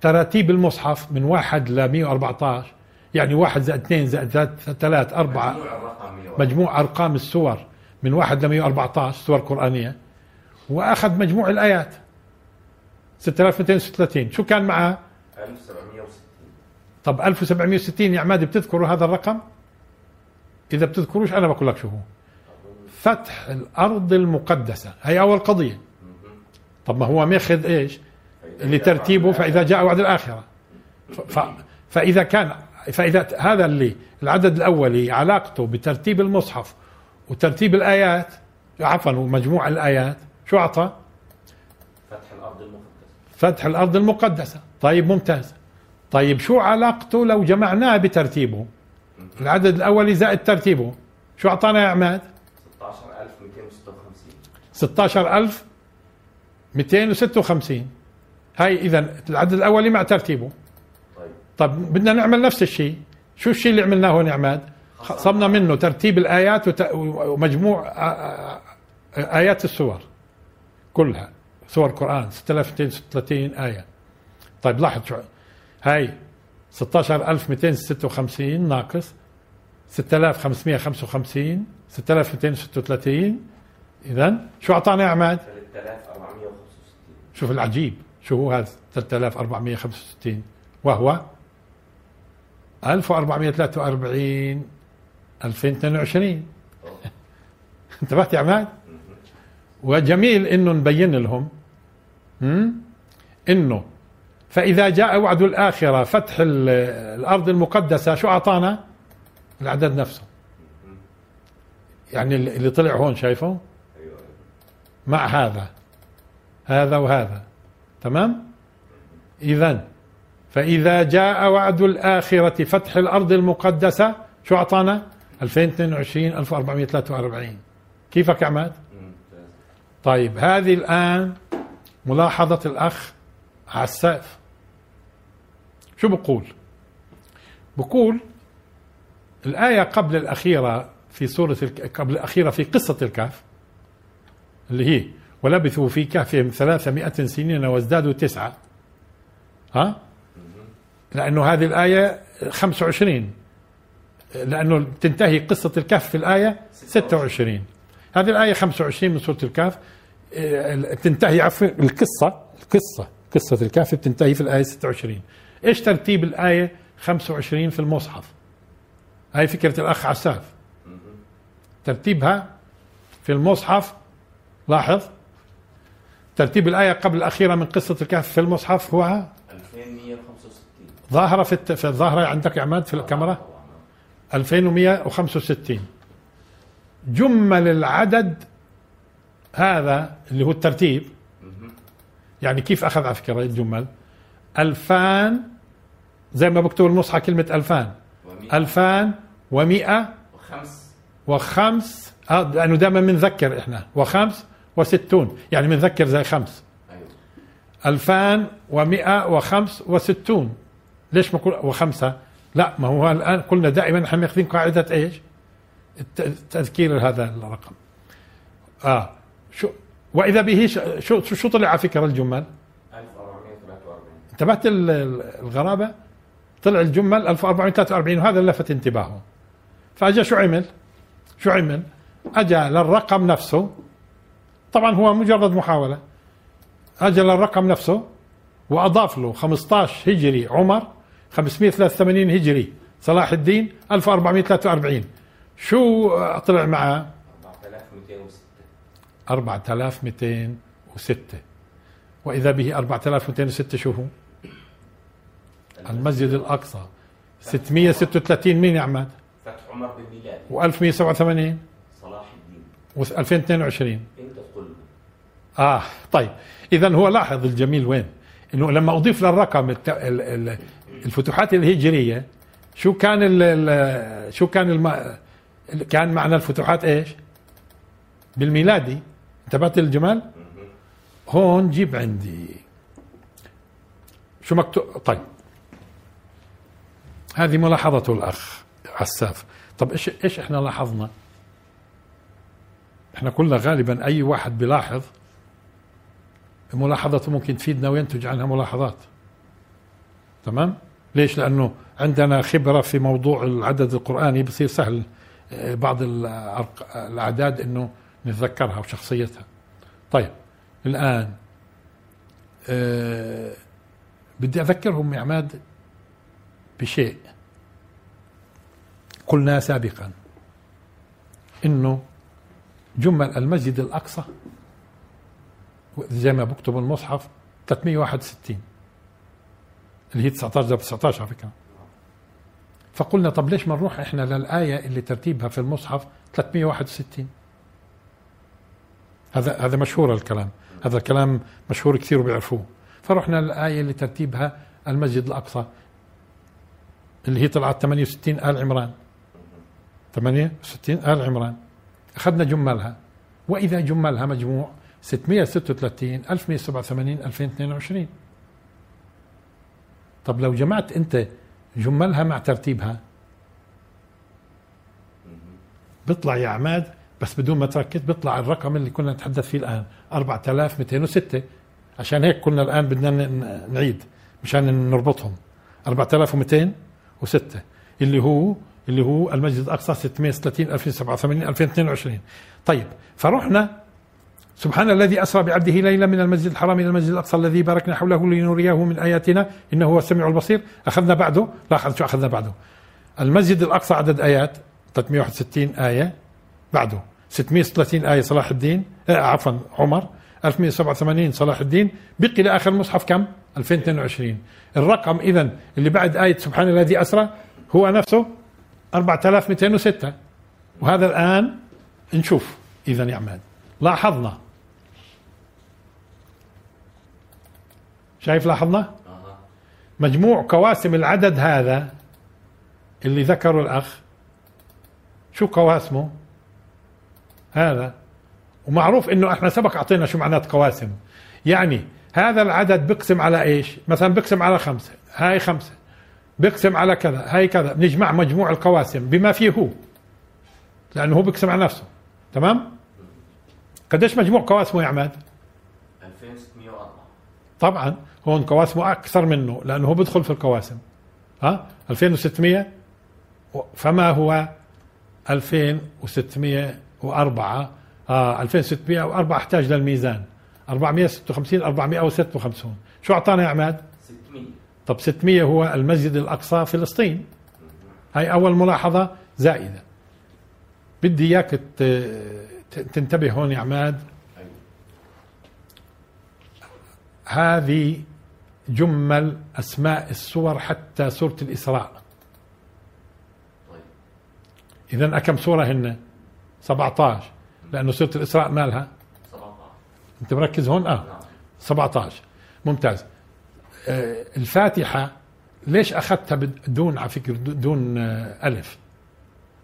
تراتيب المصحف من واحد ل مئة وأربعة عشر، يعني واحد زائد اثنين زائد ثلاثة ثلاثة أربعة، مجموع أرقام السور من واحد ل مئة وأربعة عشر سور قرآنية، وأخذ مجموع الآيات ستة آلاف ومئتين وستة وثلاثين. شو كان معه؟ ألف وسبعمئة وستين. طب ألف وسبعمئة وستين يا عماد بتذكروا هذا الرقم؟ إذا بتذكروش أنا بقول لك شو هو، فتح الأرض المقدسة. هي أول قضية. طب ما هو ماخذ إيش اللي ترتيبه فإذا جاء وعد الآخرة، فإذا كان فإذا هذا اللي العدد الأولي علاقته بترتيب المصحف وترتيب الآيات عفوا ومجموع الآيات، شو أعطى؟ فتح الأرض المقدسة. فتح الأرض المقدسة. طيب ممتاز. طيب شو علاقته لو جمعناه بترتيبه العدد الأولي زائد ترتيبه؟ شو أعطانا يا عماد؟ ستة عشر ألف ومئتين وستة وخمسين. هاي إذا العدد الأولي مع ترتيبه. طيب طب بدنا نعمل نفس الشيء. شو الشيء اللي عملناه هون يا عماد؟ خصمنا منه ترتيب الآيات وت... ومجموع آيات السور كلها، سور قرآن ستة آلاف ومئتين وستة وثلاثين آية. طيب لاحظ شو هاي ستة عشر ألف ومئتين وستة وخمسين ناقص ستة آلاف وخمسمئة وخمسة وخمسين ستة آلاف ومئتين وستة وثلاثين، إذن شو أعطانا يا عماد؟ ثلاثة آلاف وأربعمئة وخمسة وستين. شوف العجيب شو هو هذا ثلاثة آلاف وأربعمئة وخمسة وستين وهو ألف وأربعمئة وثلاثة وأربعين ألفين واثنين وعشرين. انتبهت يا عماد؟ وجميل إنه نبين لهم إنه فإذا جاء وعد الآخرة فتح الأرض المقدسة، شو أعطانا؟ العدد نفسه، يعني اللي طلع هون شايفه مع هذا هذا وهذا تمام. إذن فإذا جاء وعد الآخرة فتح الأرض المقدسة، شو أعطانا؟ ألفين واثنين وعشرين ألف وأربعمئة وثلاثة وأربعين. كيفك يا عماد؟ طيب هذه الآن ملاحظة الأخ عساف. شو بقول؟ بقول الآية قبل الأخيرة في سورة قبل الأخيرة في قصة الكهف اللي هي ولبثوا في كهفهم ثلاثمئة سنين وازدادوا تسعة، ها؟ لأنه هذه الآية خمسة وعشرين، لأنه تنتهي قصة الكهف في الآية ستة وعشرين. هذه الآية خمسة وعشرين من سورة الكهف تنتهي، عفوا القصة القصة قصة الكهف بتنتهي في الآية ستة وعشرين. إيش ترتيب الآية خمسة وعشرين في المصحف؟ هاي فكرة الأخ عساف، ترتيبها في المصحف. لاحظ ترتيب الآية قبل الأخيرة من قصة الكهف في المصحف هو ألفين ومئة وخمسة وستين. ظاهرة في الت... ظاهرة عندك يا عماد في الكاميرا ألفين ومئة وخمسة وستين. جمل العدد هذا اللي هو الترتيب، يعني كيف أخذ على فكرة الجمل ألفان زي ما بكتب المصحف كلمة ألفان ألفان ومئة وخمس وخمس آه لأنه دائما منذكر إحنا وخمس وستون، يعني منذكر زي خمس. أيوة. ألفان ومئة وخمس وستون. ليش ما كل وخمسة؟ لا ما هو الآن قلنا دائما نحن ماخذين قاعدة إيش التذكير هذا الرقم. آه شو وإذا به شو شو طلع على فكرة الجمل ألف وأربعمئة وثلاثة وأربعين. انتبهت الغرابة؟ طلع الجمل ألف وأربعمئة وثلاثة وأربعين وهذا لفت انتباهه. فأجا شو عمل؟ شو عمل؟ أجا للرقم نفسه، طبعا هو مجرد محاولة، أجا للرقم نفسه وأضاف له خمسة عشر هجري عمر، خمسمئة وثلاثة وثمانين هجري صلاح الدين، ألف وأربعمئة وثلاثة وأربعين. شو طلع معه؟ أربعة آلاف ومئتين وستة. وإذا به أربعة آلاف ومئتين وستة شو هو؟ المسجد الأقصى. ستمئة وستة وثلاثين مين يا عماد؟ فتح عمر بن ميلاد. و ألف ومئة وسبعة وثمانين صلاح الدين. و ألفين واثنين وعشرين. أنت قل اه طيب اذا هو لاحظ الجميل وين، انه لما اضيف للرقم الفتوحات الهجريه شو كان ال شو كان الم... كان معنى الفتوحات ايش بالميلادي. انتبهت الجمال هون، جيب عندي شو مكتوب. طيب هذه ملاحظته الاخ عساف. طب ايش ايش احنا لاحظنا؟ احنا كلنا غالبا اي واحد بيلاحظ ملاحظته ممكن تفيدنا وينتج عنها ملاحظات، تمام؟ ليش؟ لانه عندنا خبرة في موضوع العدد القرآني، بصير سهل بعض الاعداد انه نتذكرها وشخصيتها. طيب الان أه بدي اذكرهم يا عماد بشيء قلنا سابقا، انه جمل المسجد الاقصى زي ما بكتب المصحف ثلاثمية وواحد وستين اللي هي تسعتاشر تسعتاشر على فكره. فقلنا طب ليش ما نروح احنا للايه اللي ترتيبها في المصحف ثلاثمية وواحد وستين؟ هذا هذا مشهور الكلام، هذا الكلام مشهور كثير وبيعرفوه. فرحنا للايه اللي ترتيبها المسجد الاقصى اللي هي طلعت ثمانية وستين آل عمران، ثمانية وستين آل عمران. اخذنا جملها، واذا جملها مجموع ستمية وستة وثلاثين ألف ومية وسبعة وثمانين ألفين واثنين وعشرين. طب لو جمعت انت جملها مع ترتيبها بيطلع يا عماد، بس بدون ما تركز بيطلع الرقم اللي كنا نتحدث فيه الان أربعة آلاف ومئتين وستة. عشان هيك كنا الان بدنا نعيد مشان نربطهم. أربعة آلاف ومئتين وستة اللي هو اللي هو المسجد الاقصى، ستمية وثلاثين ألف وسبعة وثمانين ألفين واثنين وعشرين. طيب فرحنا سبحان الذي أسرى بعبده ليلا من المسجد الحرام إلى المسجد الأقصى الذي باركنا حوله لنريه من آياتنا إنه هو السميع البصير. أخذنا بعده، لاحظ شو أخذنا بعده، المسجد الأقصى عدد آيات ثلاثمية وواحد وستين آية، بعده ستمية وثلاثين آية صلاح الدين آه عفوا عمر، ألف ومئة وسبعة وثمانين صلاح الدين، بقي لآخر مصحف كم؟ ألفين واثنين وعشرين. الرقم إذن اللي بعد آية سبحان الذي أسرى هو نفسه أربعة آلاف ومئتين وستة. وهذا الآن نشوف. إذن يا عماد لاحظنا، شايف لاحظنا مجموع قواسم العدد هذا اللي ذكره الأخ، شو قواسمه هذا؟ ومعروف انه احنا سبق اعطينا شو معنات قواسم. يعني هذا العدد بقسم على ايش؟ مثلا بقسم على خمسة، هاي خمسة، بقسم على كذا، هاي كذا، بنجمع مجموع القواسم بما فيه هو، لانه هو بقسم على نفسه، تمام؟ قديش مجموع قواسمه يا عماد؟ ألفين وستمية وأربعة. طبعا هون قواسمه اكثر منه لانه هو بدخل في القواسم، ها ألفين وستمية، فما هو ألفين وستمية وأربعة. اه ألفين وستمية وأربعة احتاج للميزان، أربعمية وستة وخمسين أربعمية وستة وخمسين. شو اعطانا يا عماد؟ ستمية. طب ستمية هو المسجد الاقصى فلسطين. هاي اول ملاحظه زائده بدي اياك تنتبه هون يا عماد. هذه جمل أسماء السور حتى سورة الإسراء. إذن أكم سورة هن؟ سبعتاشر، لأنه سورة الإسراء مالها أنت مركز هون؟ آه سبعتاشر، ممتاز. آه الفاتحة ليش أخذتها بدون على فكرة دون آه ألف؟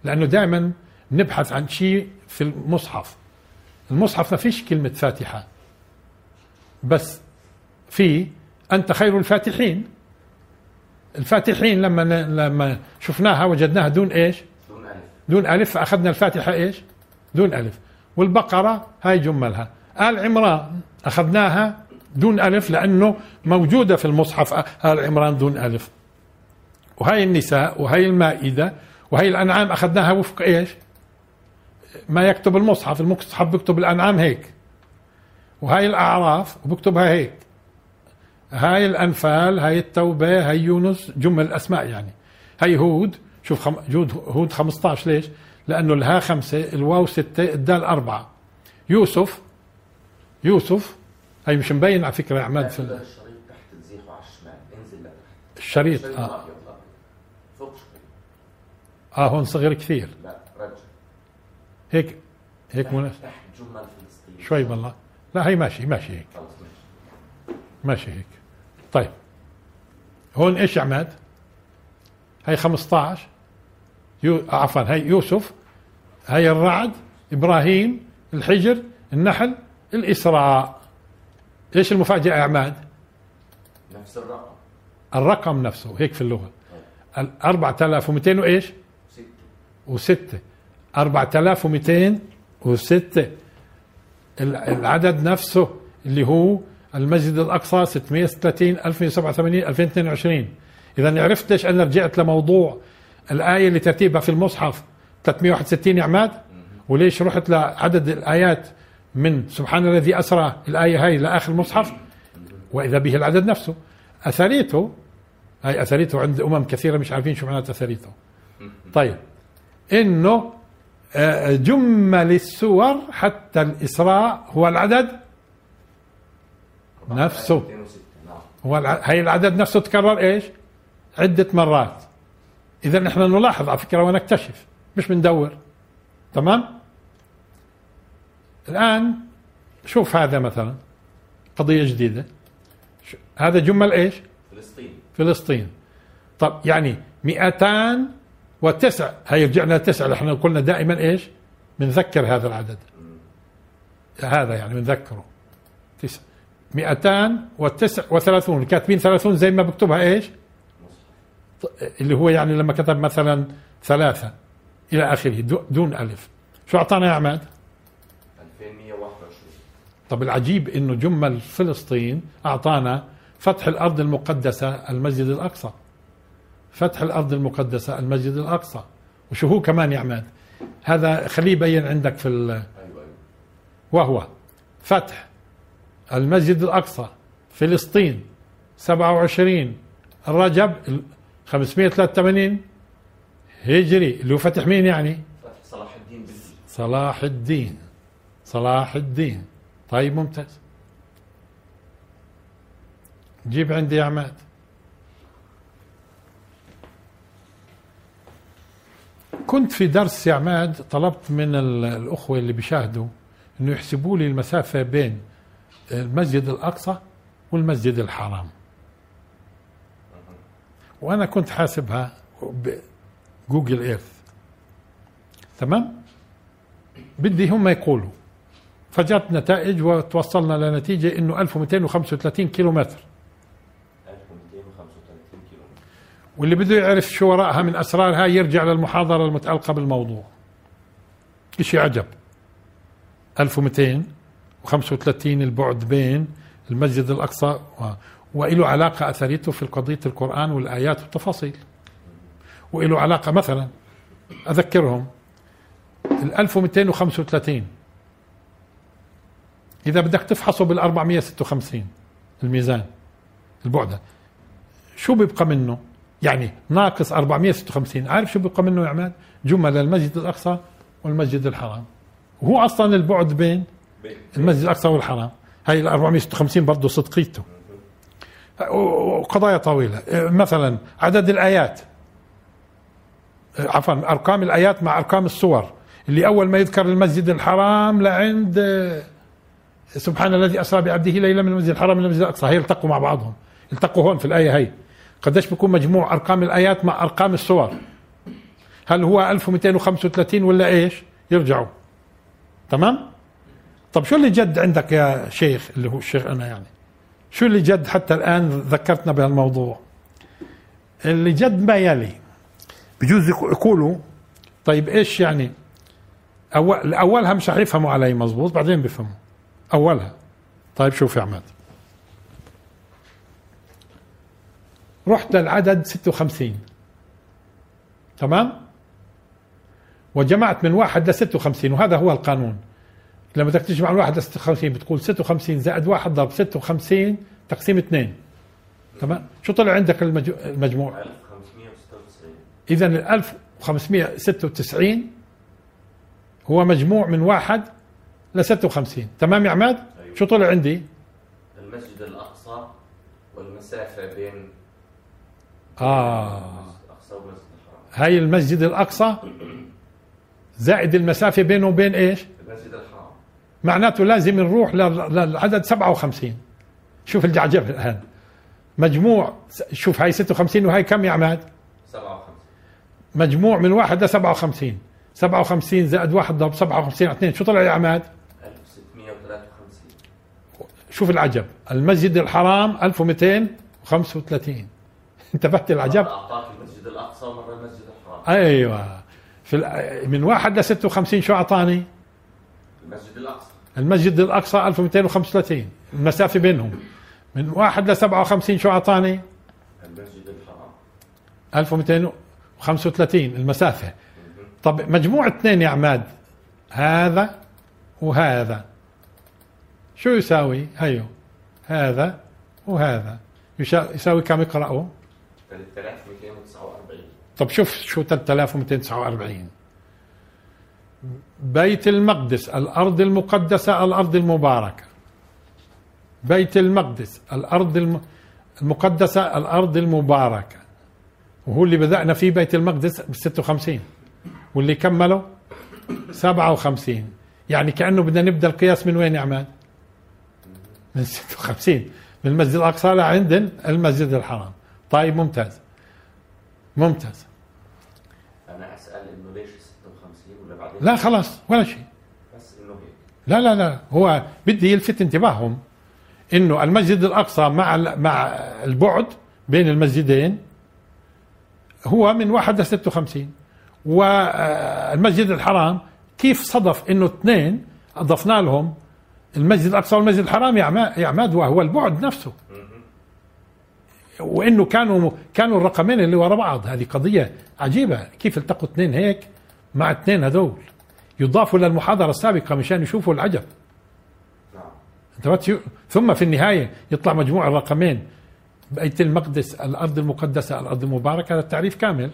لأنه دائما نبحث عن شيء في المصحف، المصحف ما فيش كلمة فاتحة، بس في أنت خير الفاتحين. الفاتحين لما لما شفناها وجدناها دون إيش؟ دون ألف. دون ألف، فأخذنا الفاتحة إيش؟ دون ألف. والبقرة هاي جملها، آل عمران أخذناها دون ألف لأنه موجودة في المصحف آل عمران دون ألف. وهاي النساء وهاي المائدة وهاي الأنعام أخذناها وفق إيش؟ ما يكتب المصحف، المصحف بكتب الأنعام هيك، وهاي الأعراف وبكتبها هيك، هاي الأنفال، هاي التوبة، هاي يونس، جمل أسماء يعني. هاي هود، شوف خم... هود خمستاشر، ليش؟ لأنه الها خمسة، الواو ستة، الدال أربعة. يوسف، يوسف هاي مش مبين على فكرة يا عماد في الشريط تحت تزيخه على الشمال، انزل لتحت الشريط, الشريط آه. فوق آه هون صغير كثير، لا رجع هيك هيك مناسب شوي بالله. لا هي ماشي ماشي هيك ماشي هيك. طيب هون ايش عماد؟ هي خمسطعش يو... عفوا هي يوسف، هي الرعد، ابراهيم، الحجر، النحل، الاسراء. ايش المفاجأة يا عماد؟ نفس الرقم، الرقم نفسه هيك في اللغة. الاربعة الاف ومئتين وايش؟ وستة. اربعة الاف ومئتين وستة العدد نفسه اللي هو المسجد الاقصى ستمائة وستة وثلاثين ألف ومئة وسبعة وثمانين ألفين واثنين وعشرين. اذا عرفت ليش انا رجعت لموضوع الايه اللي ترتيبها في المصحف ثلاثمائة وواحد وستين يا عماد، وليش رحت لعدد الايات من سبحان الذي اسرى الايه هاي لاخر المصحف، واذا به العدد نفسه. اثريته هاي اثريته عند امم كثيره مش عارفين شو معنات اثريته. طيب انه جمل السور حتى الاسراء هو العدد نفسه، هو الع... هي العدد نفسه تكرر ايش عدة مرات. اذا نحن نلاحظ على فكرة ونكتشف مش بندور. تمام. الان شوف هذا مثلا قضية جديدة. ش... هذا جمل ايش؟ فلسطين. فلسطين. طب يعني مئتان وتسع، هي رجعنا تسعة. احنا قلنا دائما ايش بنذكر هذا العدد، هذا يعني بنذكره تسعة. مئتان وتسع وثلاثون، كاتبين ثلاثون زي ما بكتبها ايش اللي هو يعني لما كتب مثلا ثلاثة الى اخره دون الف. شو اعطانا يا عماد؟ ألفين ومئة وواحد وعشرين. طب العجيب انه جمل فلسطين اعطانا فتح الارض المقدسة المسجد الاقصى، فتح الارض المقدسة المسجد الاقصى. وشو هو كمان يا عماد؟ هذا خليه يبين عندك في ال... وهو فتح المسجد الاقصى فلسطين سبعة وعشرين رجب خمسمائة وثلاثة وثمانين هجري، اللي هو فتح مين يعني؟ فتح صلاح الدين صلاح الدين صلاح الدين. طيب ممتاز. جيب عندي يا عماد. كنت في درس يا عماد طلبت من الأخوة اللي بيشاهدوا انه يحسبوا لي المسافة بين المسجد الأقصى والمسجد الحرام، وأنا كنت حاسبها بجوجل إيرث. تمام. بدي هم يقولوا، فجأت نتائج وتوصلنا لنتيجة إنه ألف ومئتين وخمسة وثلاثين كيلومتر. ألف ومئتين وخمسة وثلاثين كيلومتر. واللي بده يعرف شو وراءها من أسرارها يرجع للمحاضرة المتعلقة بالموضوع. إشي عجب. ألف ومئتين وخمسة وثلاثين البعد بين المسجد الأقصى و... وإله علاقة أثريته في قضية القرآن والآيات والتفاصيل، وإله علاقة مثلا أذكرهم ألف ومئتين وخمسة وثلاثين إذا بدك تفحصه بالأربعمائة وستة وخمسين الميزان البعدة، شو بيبقى منه؟ يعني ناقص أربعمائة وستة وخمسين، عارف شو بيبقى منه يا عماد؟ جمل المسجد الأقصى والمسجد الحرام، وهو أصلا البعد بين المسجد الأقصى والحرام. هاي الأربعمائة وستة وخمسين برضو صدقيته. وقضايا طويلة، مثلا عدد الآيات، عفوا أرقام الآيات مع أرقام السور، اللي أول ما يذكر المسجد الحرام لعند سبحان الذي أسرى بعبده ليلة من المسجد الحرام إلى المسجد الأقصى، هي التقوا مع بعضهم، التقوا هون في الآية هي. قديش بيكون مجموع أرقام الآيات مع أرقام السور؟ هل هو ألف ومئتين وخمسة وثلاثين ولا إيش؟ يرجعوا. تمام؟ طب شو اللي جد عندك يا شيخ، اللي هو الشيخ أنا يعني، شو اللي جد حتى الآن ذكرتنا بهالموضوع؟ اللي جد ما يلي. بجوز يقولوا طيب إيش يعني أول أولها مش هيفهموا علي مظبوط، بعدين بفهموا أولها. طيب شوف يا عماد، رحت للعدد ستة وخمسين. تمام. وجمعت من واحد لستة وخمسين، وهذا هو القانون. لما بدك تجمع الواحد لستة وخمسين بتقول ستة وخمسين زائد واحد ضرب ستة وخمسين تقسيم اثنين. تمام. شو طلع عندك المجموع؟ ألف وخمسمائة وستة وتسعين. إذا الألف وخمسمائة ستة وتسعين هو مجموع من واحد لستة وخمسين. تمام يا عماد. أيوة. شو طلع عندي؟ المسجد الأقصى والمسافة بين آه الأقصى والمسجد الحرام. هاي المسجد الأقصى زائد المسافة بينه وبين إيش؟ المسجد الحرام. معناته لازم نروح للعدد سبعة وخمسين. شوف الجعجبة الآن، مجموع، شوف هاي ستة وخمسين وهاي كم يا عماد؟ سبعة وخمسين. مجموع من واحد ل سبعة وخمسين، سبعة وخمسين زائد واحد ضرب سبعة وخمسين على اثنين، شو طلع يا عماد؟ ألف وستمئة وثلاثة وخمسين. شوف العجب، المسجد الحرام ألف ومئتين وخمسة وثلاثين. انتبهت العجب؟ أعطاك المسجد الأقصى ومرة المسجد الحرام. أيوة، في من واحد ل ستة وخمسين شو أعطاني؟ المسجد الأقصى. المسجد الأقصى ألف ومئتين وخمسة وثلاثين، المسافة بينهم. من واحد ل سبعة وخمسين شو أعطاني؟ المسجد الحرام. ألف ومئتين وخمسة وثلاثين المسافة. طب مجموع اثنين يا عماد، هذا وهذا، شو يساوي؟ هيو هذا وهذا يساوي كم؟ اقرأوا. ثلاثة آلاف ومئتين وتسعة وأربعين. طب شوف شو ثلاثة آلاف ومئتين وتسعة وأربعين. بيت المقدس الأرض المقدسة الأرض المباركة، بيت المقدس الأرض المقدسة الأرض المباركة، وهو اللي بدأنا فيه بيت المقدس بالستة وخمسين واللي كمله سبعة وخمسين. يعني كأنه بدنا نبدأ القياس من وين يا عماد؟ من ستة وخمسين، من المسجد الأقصى لعند المسجد الحرام. طيب ممتاز ممتاز. أنا أسأل إنه ليش ستة وخمسين ولا بعدين؟ لا خلاص ولا شيء، بس إنه هيك. لا لا لا، هو بدي يلفت انتباههم إنه المسجد الأقصى مع مع البعد بين المسجدين هو من واحد ل ستة وخمسين، والمسجد الحرام كيف صدف إنه اثنين أضفنا لهم المسجد الأقصى والمسجد الحرام يا عماد، وهو البعد نفسه، وإنه كانوا كانوا الرقمين اللي ورا بعض. هذه قضية عجيبة، كيف التقوا اثنين هيك مع اثنين هذول. يضافوا للمحاضرة السابقة مشان يشوفوا العجب. ثم في النهاية يطلع مجموع الرقمين بيت المقدس الأرض المقدسة الأرض المباركة، هذا التعريف كامل.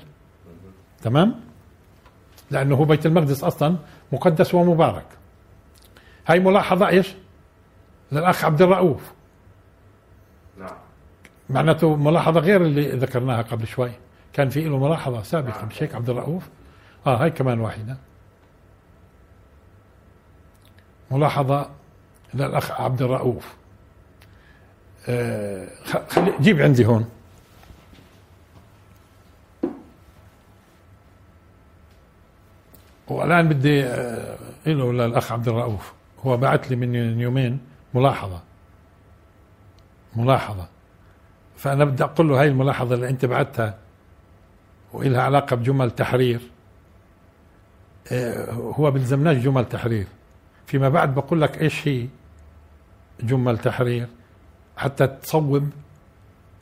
تمام، لأنه هو بيت المقدس أصلا مقدس ومبارك. هاي ملاحظة إيش للأخ عبد الرؤوف، معناته ملاحظة غير اللي ذكرناها قبل شوي، كان في له ملاحظة سابقة مش هيك عبد الرؤوف؟ آه هاي كمان واحدة ملاحظة للأخ عبد الرؤوف. آه خلي جيب عندي هون. والآن بدي آه إله للأخ عبد الرؤوف، هو بعت لي من يومين ملاحظة ملاحظة فأنا بدي أقول له هاي الملاحظة اللي أنت بعتها وإلها علاقة بجمل تحرير. آه هو بلزمناش جمل تحرير، فيما بعد بقول لك إيش هي جمل تحرير حتى تصوب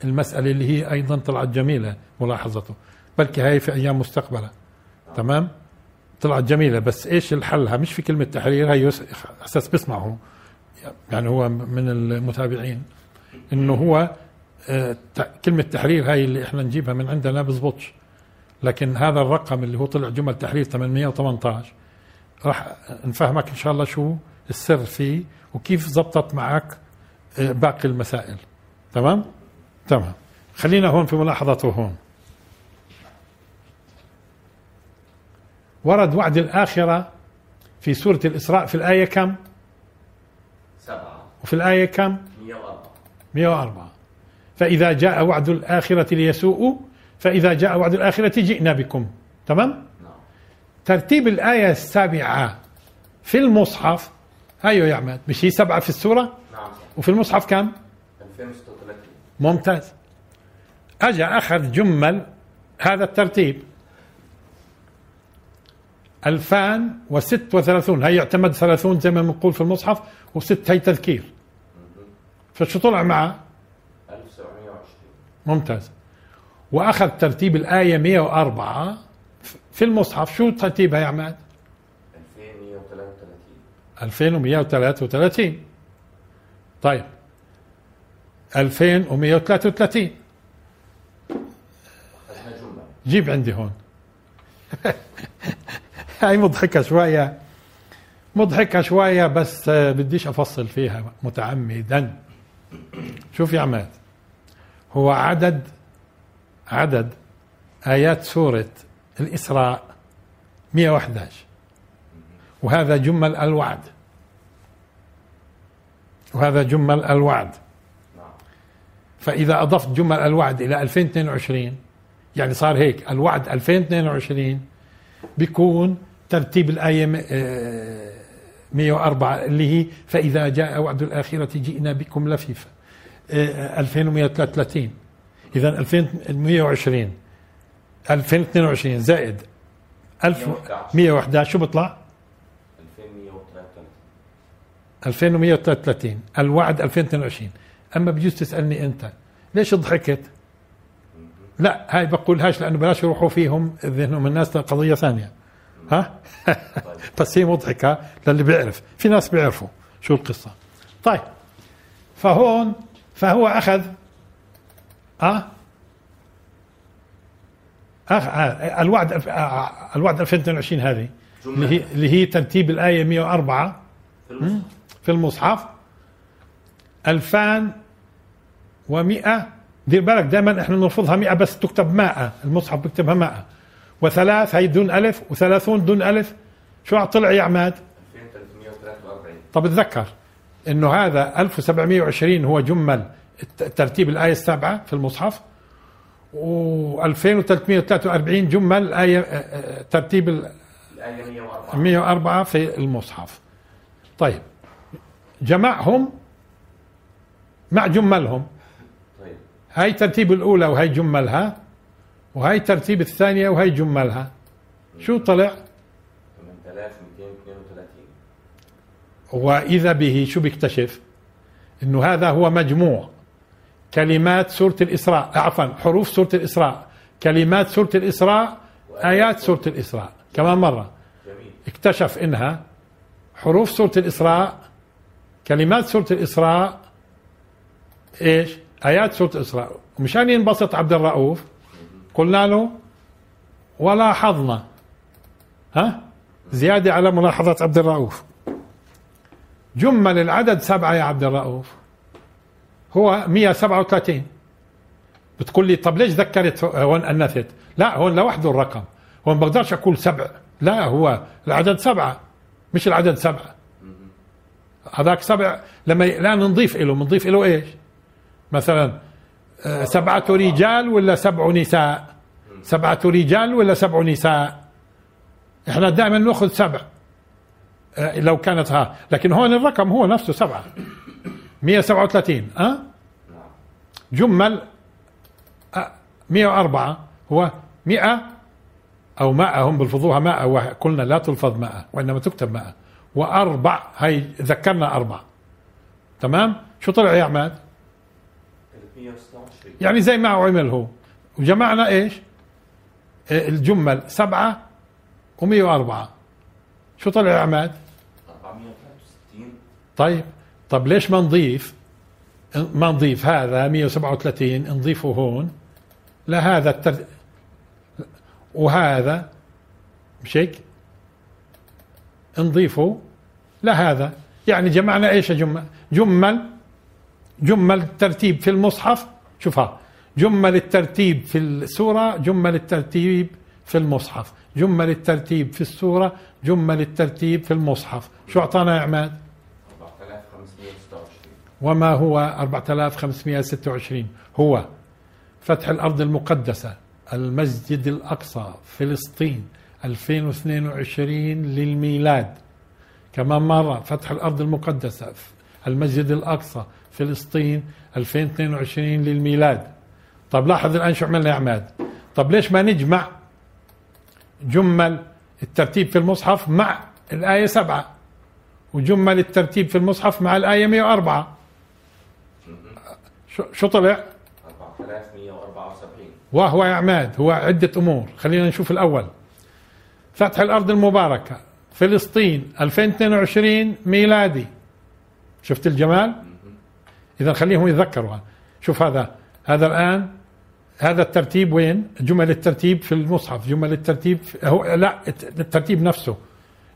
المسألة اللي هي أيضا طلعت جميلة ملاحظته، بلكي هاي في أيام مستقبلة. تمام، طلعت جميلة، بس إيش الحلها؟ مش في كلمة تحرير، هاي أساس بسمعه يعني هو من المتابعين إنه هو كلمة تحرير هاي اللي إحنا نجيبها من عندنا بزبطش، لكن هذا الرقم اللي هو طلع جمل تحرير ثمانمئة وثمانية عشر راح نفهمك إن شاء الله شو السر فيه وكيف زبطت معك باقي المسائل. تمام تمام، خلينا هون في ملاحظته. هون ورد وعد الآخرة في سورة الإسراء في الآية كم؟ سبعة. وفي الآية كم؟ مئة وأربعة. فإذا جاء وعد الآخرة ليسوء، فإذا جاء وعد الآخرة جئنا بكم. تمام؟ ترتيب الآية السابعة في المصحف، هيو يا عماد، مش هي سبعة في السورة؟ نعم. وفي المصحف كم؟ ألفين وستة وثلاثين. ممتاز. أجا أخذ جمل هذا الترتيب ألفين وستة وثلاثين، هي يعتمد ثلاثين زي ما بنقول في المصحف، وست هي تذكير. فشو طلع معه؟ ألف وسبعمئة وعشرين. ممتاز. وأخذ ترتيب الآية مئة وأربعة في المصحف، شو ترتيبها يا عماد؟ ألفين ومئة وثلاثة وثلاثين. طيب ألفين ومئة وثلاثة وثلاثين جيب عندي هون. هاي مضحكة شوية مضحكة شوية بس بديش أفصل فيها متعمدا. شوف يا عماد، هو عدد عدد آيات سورة الإسراء مئة وأحد عشر، وهذا جمل الوعد. وهذا جمل الوعد. فإذا أضفت جمل الوعد إلى ألفين واثنين وعشرين يعني صار هيك الوعد ألفين واثنين وعشرين بيكون ترتيب الآية مئة وأربعة اللي هي فإذا جاء وعد الآخرة جئنا بكم لفيفا ألفين ومئة وثلاثة وثلاثين. إذا ألفين ومئة وعشرين ألفين واثنين وعشرين زائد ألف ومئة وأحد عشر شو بطلع؟ ألفين ومئة وثلاثة وثلاثين الوعد ألفين واثنين وعشرين. أما بجوز تسألني أنت ليش ضحكت؟ لا هاي بقولهاش لأنه بلاش يروحوا فيهم ذهنهم الناس قضية ثانية. ها بس هي مضحكة للي بيعرف، في ناس بيعرفوا شو القصة. طيب فهون فهو أخذ أه أخ آه الوعد الف... آه الوعد ألفين واثنين وعشرين هذه اللي هي... اللي هي ترتيب الآية مئة وأربعة في, في المصحف ألفين ومئة. دير بالك دائما احنا نرفضها مئة بس تكتب مائة، المصحف بكتبها مائة وثلاث هي دون ألف وثلاثون دون ألف. شو طلع يا عماد؟ ألفين وثلاثمئة وثلاثة وأربعين. طب اتذكر انه هذا ألف وسبعمئة وعشرين هو جمل ترتيب الآية السابعة في المصحف، و ألفين وثلاثمئة وثلاثة وأربعين جمل الآية ترتيب الآية مئة وأربعة في المصحف. طيب جمعهم مع جملهم، طيب هاي ترتيب الأولى وهي جملها، وهي ترتيب الثانية وهي جملها. شو طلع؟ ثمانية آلاف ومئتين واثنين وثلاثين. وإذا به شو بيكتشف؟ إنه هذا هو مجموع كلمات سورة الإسراء، عفوا حروف سورة الإسراء، كلمات سورة الإسراء، آيات سورة الإسراء. كمان مرة جميل. اكتشف إنها حروف سورة الإسراء، كلمات سورة الإسراء، إيش؟ آيات سورة الإسراء. ومشان ينبسط عبد الرؤوف قلنا له ولاحظنا، ها زيادة على ملاحظة عبد الرؤوف، جمل العدد سبعة يا عبد الرؤوف هو مئة وسبعة وثلاثين. بتقول لي طب ليش ذكرت هون أنثت؟ لا هون لوحده الرقم، هون بقدرش أقول سبع، لا هو العدد سبعة مش العدد سبعة، هذاك سبع لما لا نضيف إله، نضيف إله إيش؟ مثلا سبعة رجال ولا سبع نساء، سبعة رجال ولا سبع نساء، إحنا دائما نأخذ سبع لو كانت ها، لكن هون الرقم هو نفسه سبعة مئة وسبعة وثلاثين. أه؟ جمل مئة وأربعة هو مئة أو مائة، هم بالفضوها مائة وقلنا لا تلفظ مائة وإنما تكتب مائة وأربع، هاي ذكرنا أربع. تمام؟ شو طلع يا عماد؟ يعني زي ما عمل هو، وجمعنا إيش؟ الجمل سبعة ومئة وأربعة. شو طلع يا عماد؟ أربعمئة وثلاثة وستين. طيب طب ليش ما نضيف ما نضيف هذا مئة وسبعة وثلاثين نضيفه هون لهذا التر... وهذا مش هيك نضيفه لهذا، يعني جمعنا ايش؟ جمل جمل جمل الترتيب في المصحف. شوفها، جمل الترتيب في السورة، جمل الترتيب في المصحف، جمل الترتيب في السورة، جمل الترتيب في المصحف. شو اعطانا يا عماد؟ وما هو أربعة آلاف وخمسمئة وستة وعشرين هو فتح الأرض المقدسة، المسجد الأقصى، فلسطين ألفين واثنين وعشرين للميلاد. كمان مرة فتح الأرض المقدسة، المسجد الأقصى، فلسطين ألفين واثنين وعشرين للميلاد. طب لاحظ الآن شو عملنا يا عماد. طب ليش ما نجمع جمل الترتيب في المصحف مع الآية سبعة وجمل الترتيب في المصحف مع الآية مئة وأربعة؟ شو طلع؟ أربعة آلاف ومئة وأربعة وسبعين. وهو يا عماد هو عدة أمور، خلينا نشوف الأول. فتح الأرض المباركة، فلسطين ألفين واثنين وعشرين ميلادي، شفت الجمال؟ إذا خليهم يتذكروا. شوف هذا هذا الآن هذا الترتيب وين؟ جمل الترتيب في المصحف، جمل الترتيب هو لا الترتيب نفسه،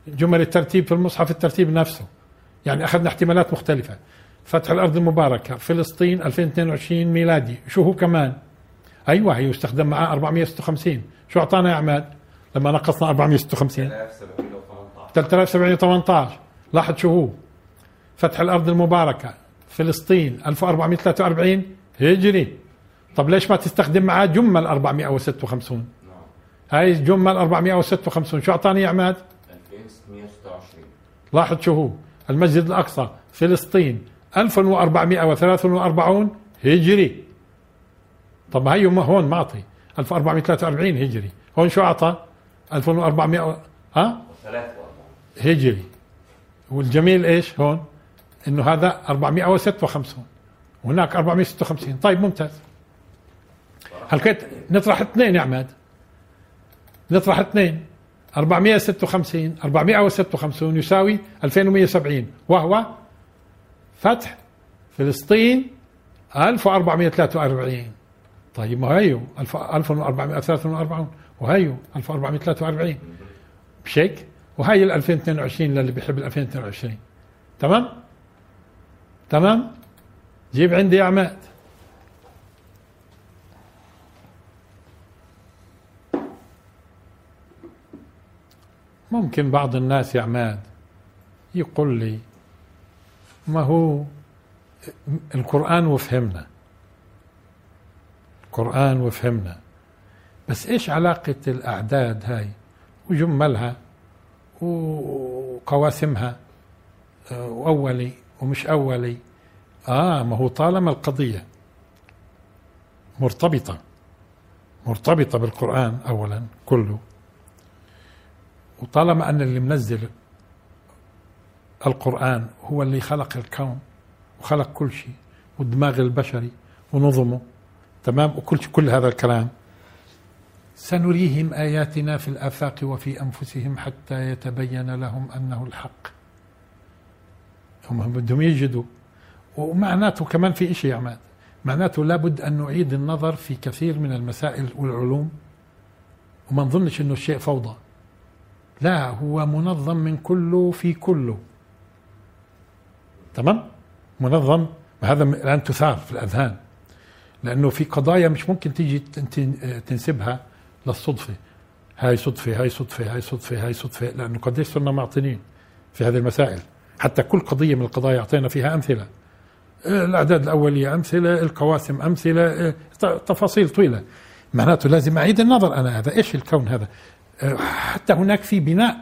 جمل الترتيب في المصحف الترتيب نفسه، يعني أخذنا احتمالات مختلفة. فتح الأرض المباركة، فلسطين ألفين واثنين وعشرين ميلادي، شو هو كمان؟ أيوة هي يستخدم معاه أربعمئة وستة وخمسين. شو أعطانا يا عماد لما نقصنا أربعمئة وستة وخمسين؟ ثلاثة آلاف وسبعمئة وثمانية عشر. لاحظ شو هو فتح الأرض المباركة، فلسطين ألف وأربعمئة وثلاثة وأربعين هجري. طب ليش ما تستخدم معاه جمل أربعمئة وستة وخمسين؟ هاي جمل أربعمئة وستة وخمسين شو أعطاني عماد؟ ألف وستمئة وستة وعشرين. لاحظ شو هو المسجد الأقصى فلسطين ألف وأربعمئة وثلاثة وأربعين هجري. طب هاي هون معطي ألف وأربعمئة وثلاثة وأربعين هجري، هون شو أعطى؟ ألف وأربعمئة ها؟ هجري. والجميل إيش هون؟ إنه هذا أربعمئة وستة وخمسين وهناك أربعمئة وستة وخمسين. طيب ممتاز. هلقيت نطرح اثنين يا عماد، نطرح اثنين. أربعمئة وستة وخمسين أربعمئة وستة وخمسين يساوي ألفين ومئة وسبعين، وهو فتح فلسطين ألف وأربعمئة وثلاثة وأربعين. طيب ما هيو ألف وأربعمئة وثلاثة وأربعين وهيو ألف وأربعمئة وثلاثة وأربعين بشيك، وهي ال ألفين واثنين وعشرين للي بيحب ال ألفين واثنين وعشرين. تمام تمام. جيب عندي يا عماد ممكن بعض الناس يا عماد يقول لي ما هو القرآن وفهمنا، القرآن وفهمنا، بس إيش علاقة الأعداد هاي وجملها وقواسمها وأولي ومش أولي؟ آه ما هو طالما القضية مرتبطة مرتبطة بالقرآن أولا كله، وطالما أن اللي منزل القرآن هو اللي خلق الكون وخلق كل شيء والدماغ البشري ونظمه، تمام، وكل كل هذا الكلام، سنريهم آياتنا في الآفاق وفي أنفسهم حتى يتبين لهم أنه الحق. هم بدهم يجدوا، ومعناته كمان في إشي يا عماد، معناته لابد أن نعيد النظر في كثير من المسائل والعلوم، وما نظنش أنه الشيء فوضى، لا هو منظم من كله في كله، تمام، منظم. هذا الآن تثار في الأذهان، لأنه في قضايا مش ممكن تيجي تنسبها للصدفة، هاي صدفة هاي صدفة هاي صدفة هاي صدفة، لأنه قديش صرنا معطينين في هذه المسائل، حتى كل قضية من القضايا أعطينا فيها أمثلة، الأعداد الأولية أمثلة، القواسم أمثلة، تفاصيل طويلة. معناته لازم أعيد النظر أنا هذا إيش الكون هذا، حتى هناك في بناء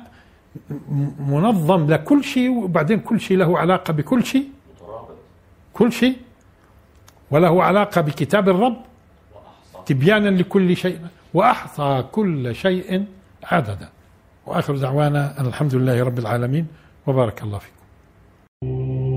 منظم لكل شيء، وبعدين كل شيء له علاقة بكل شيء، كل شيء وله علاقة بكتاب الرب تبيانا لكل شيء، وأحصى كل شيء عددا. وآخر دعوانا أن الحمد لله رب العالمين، وبارك الله فيكم.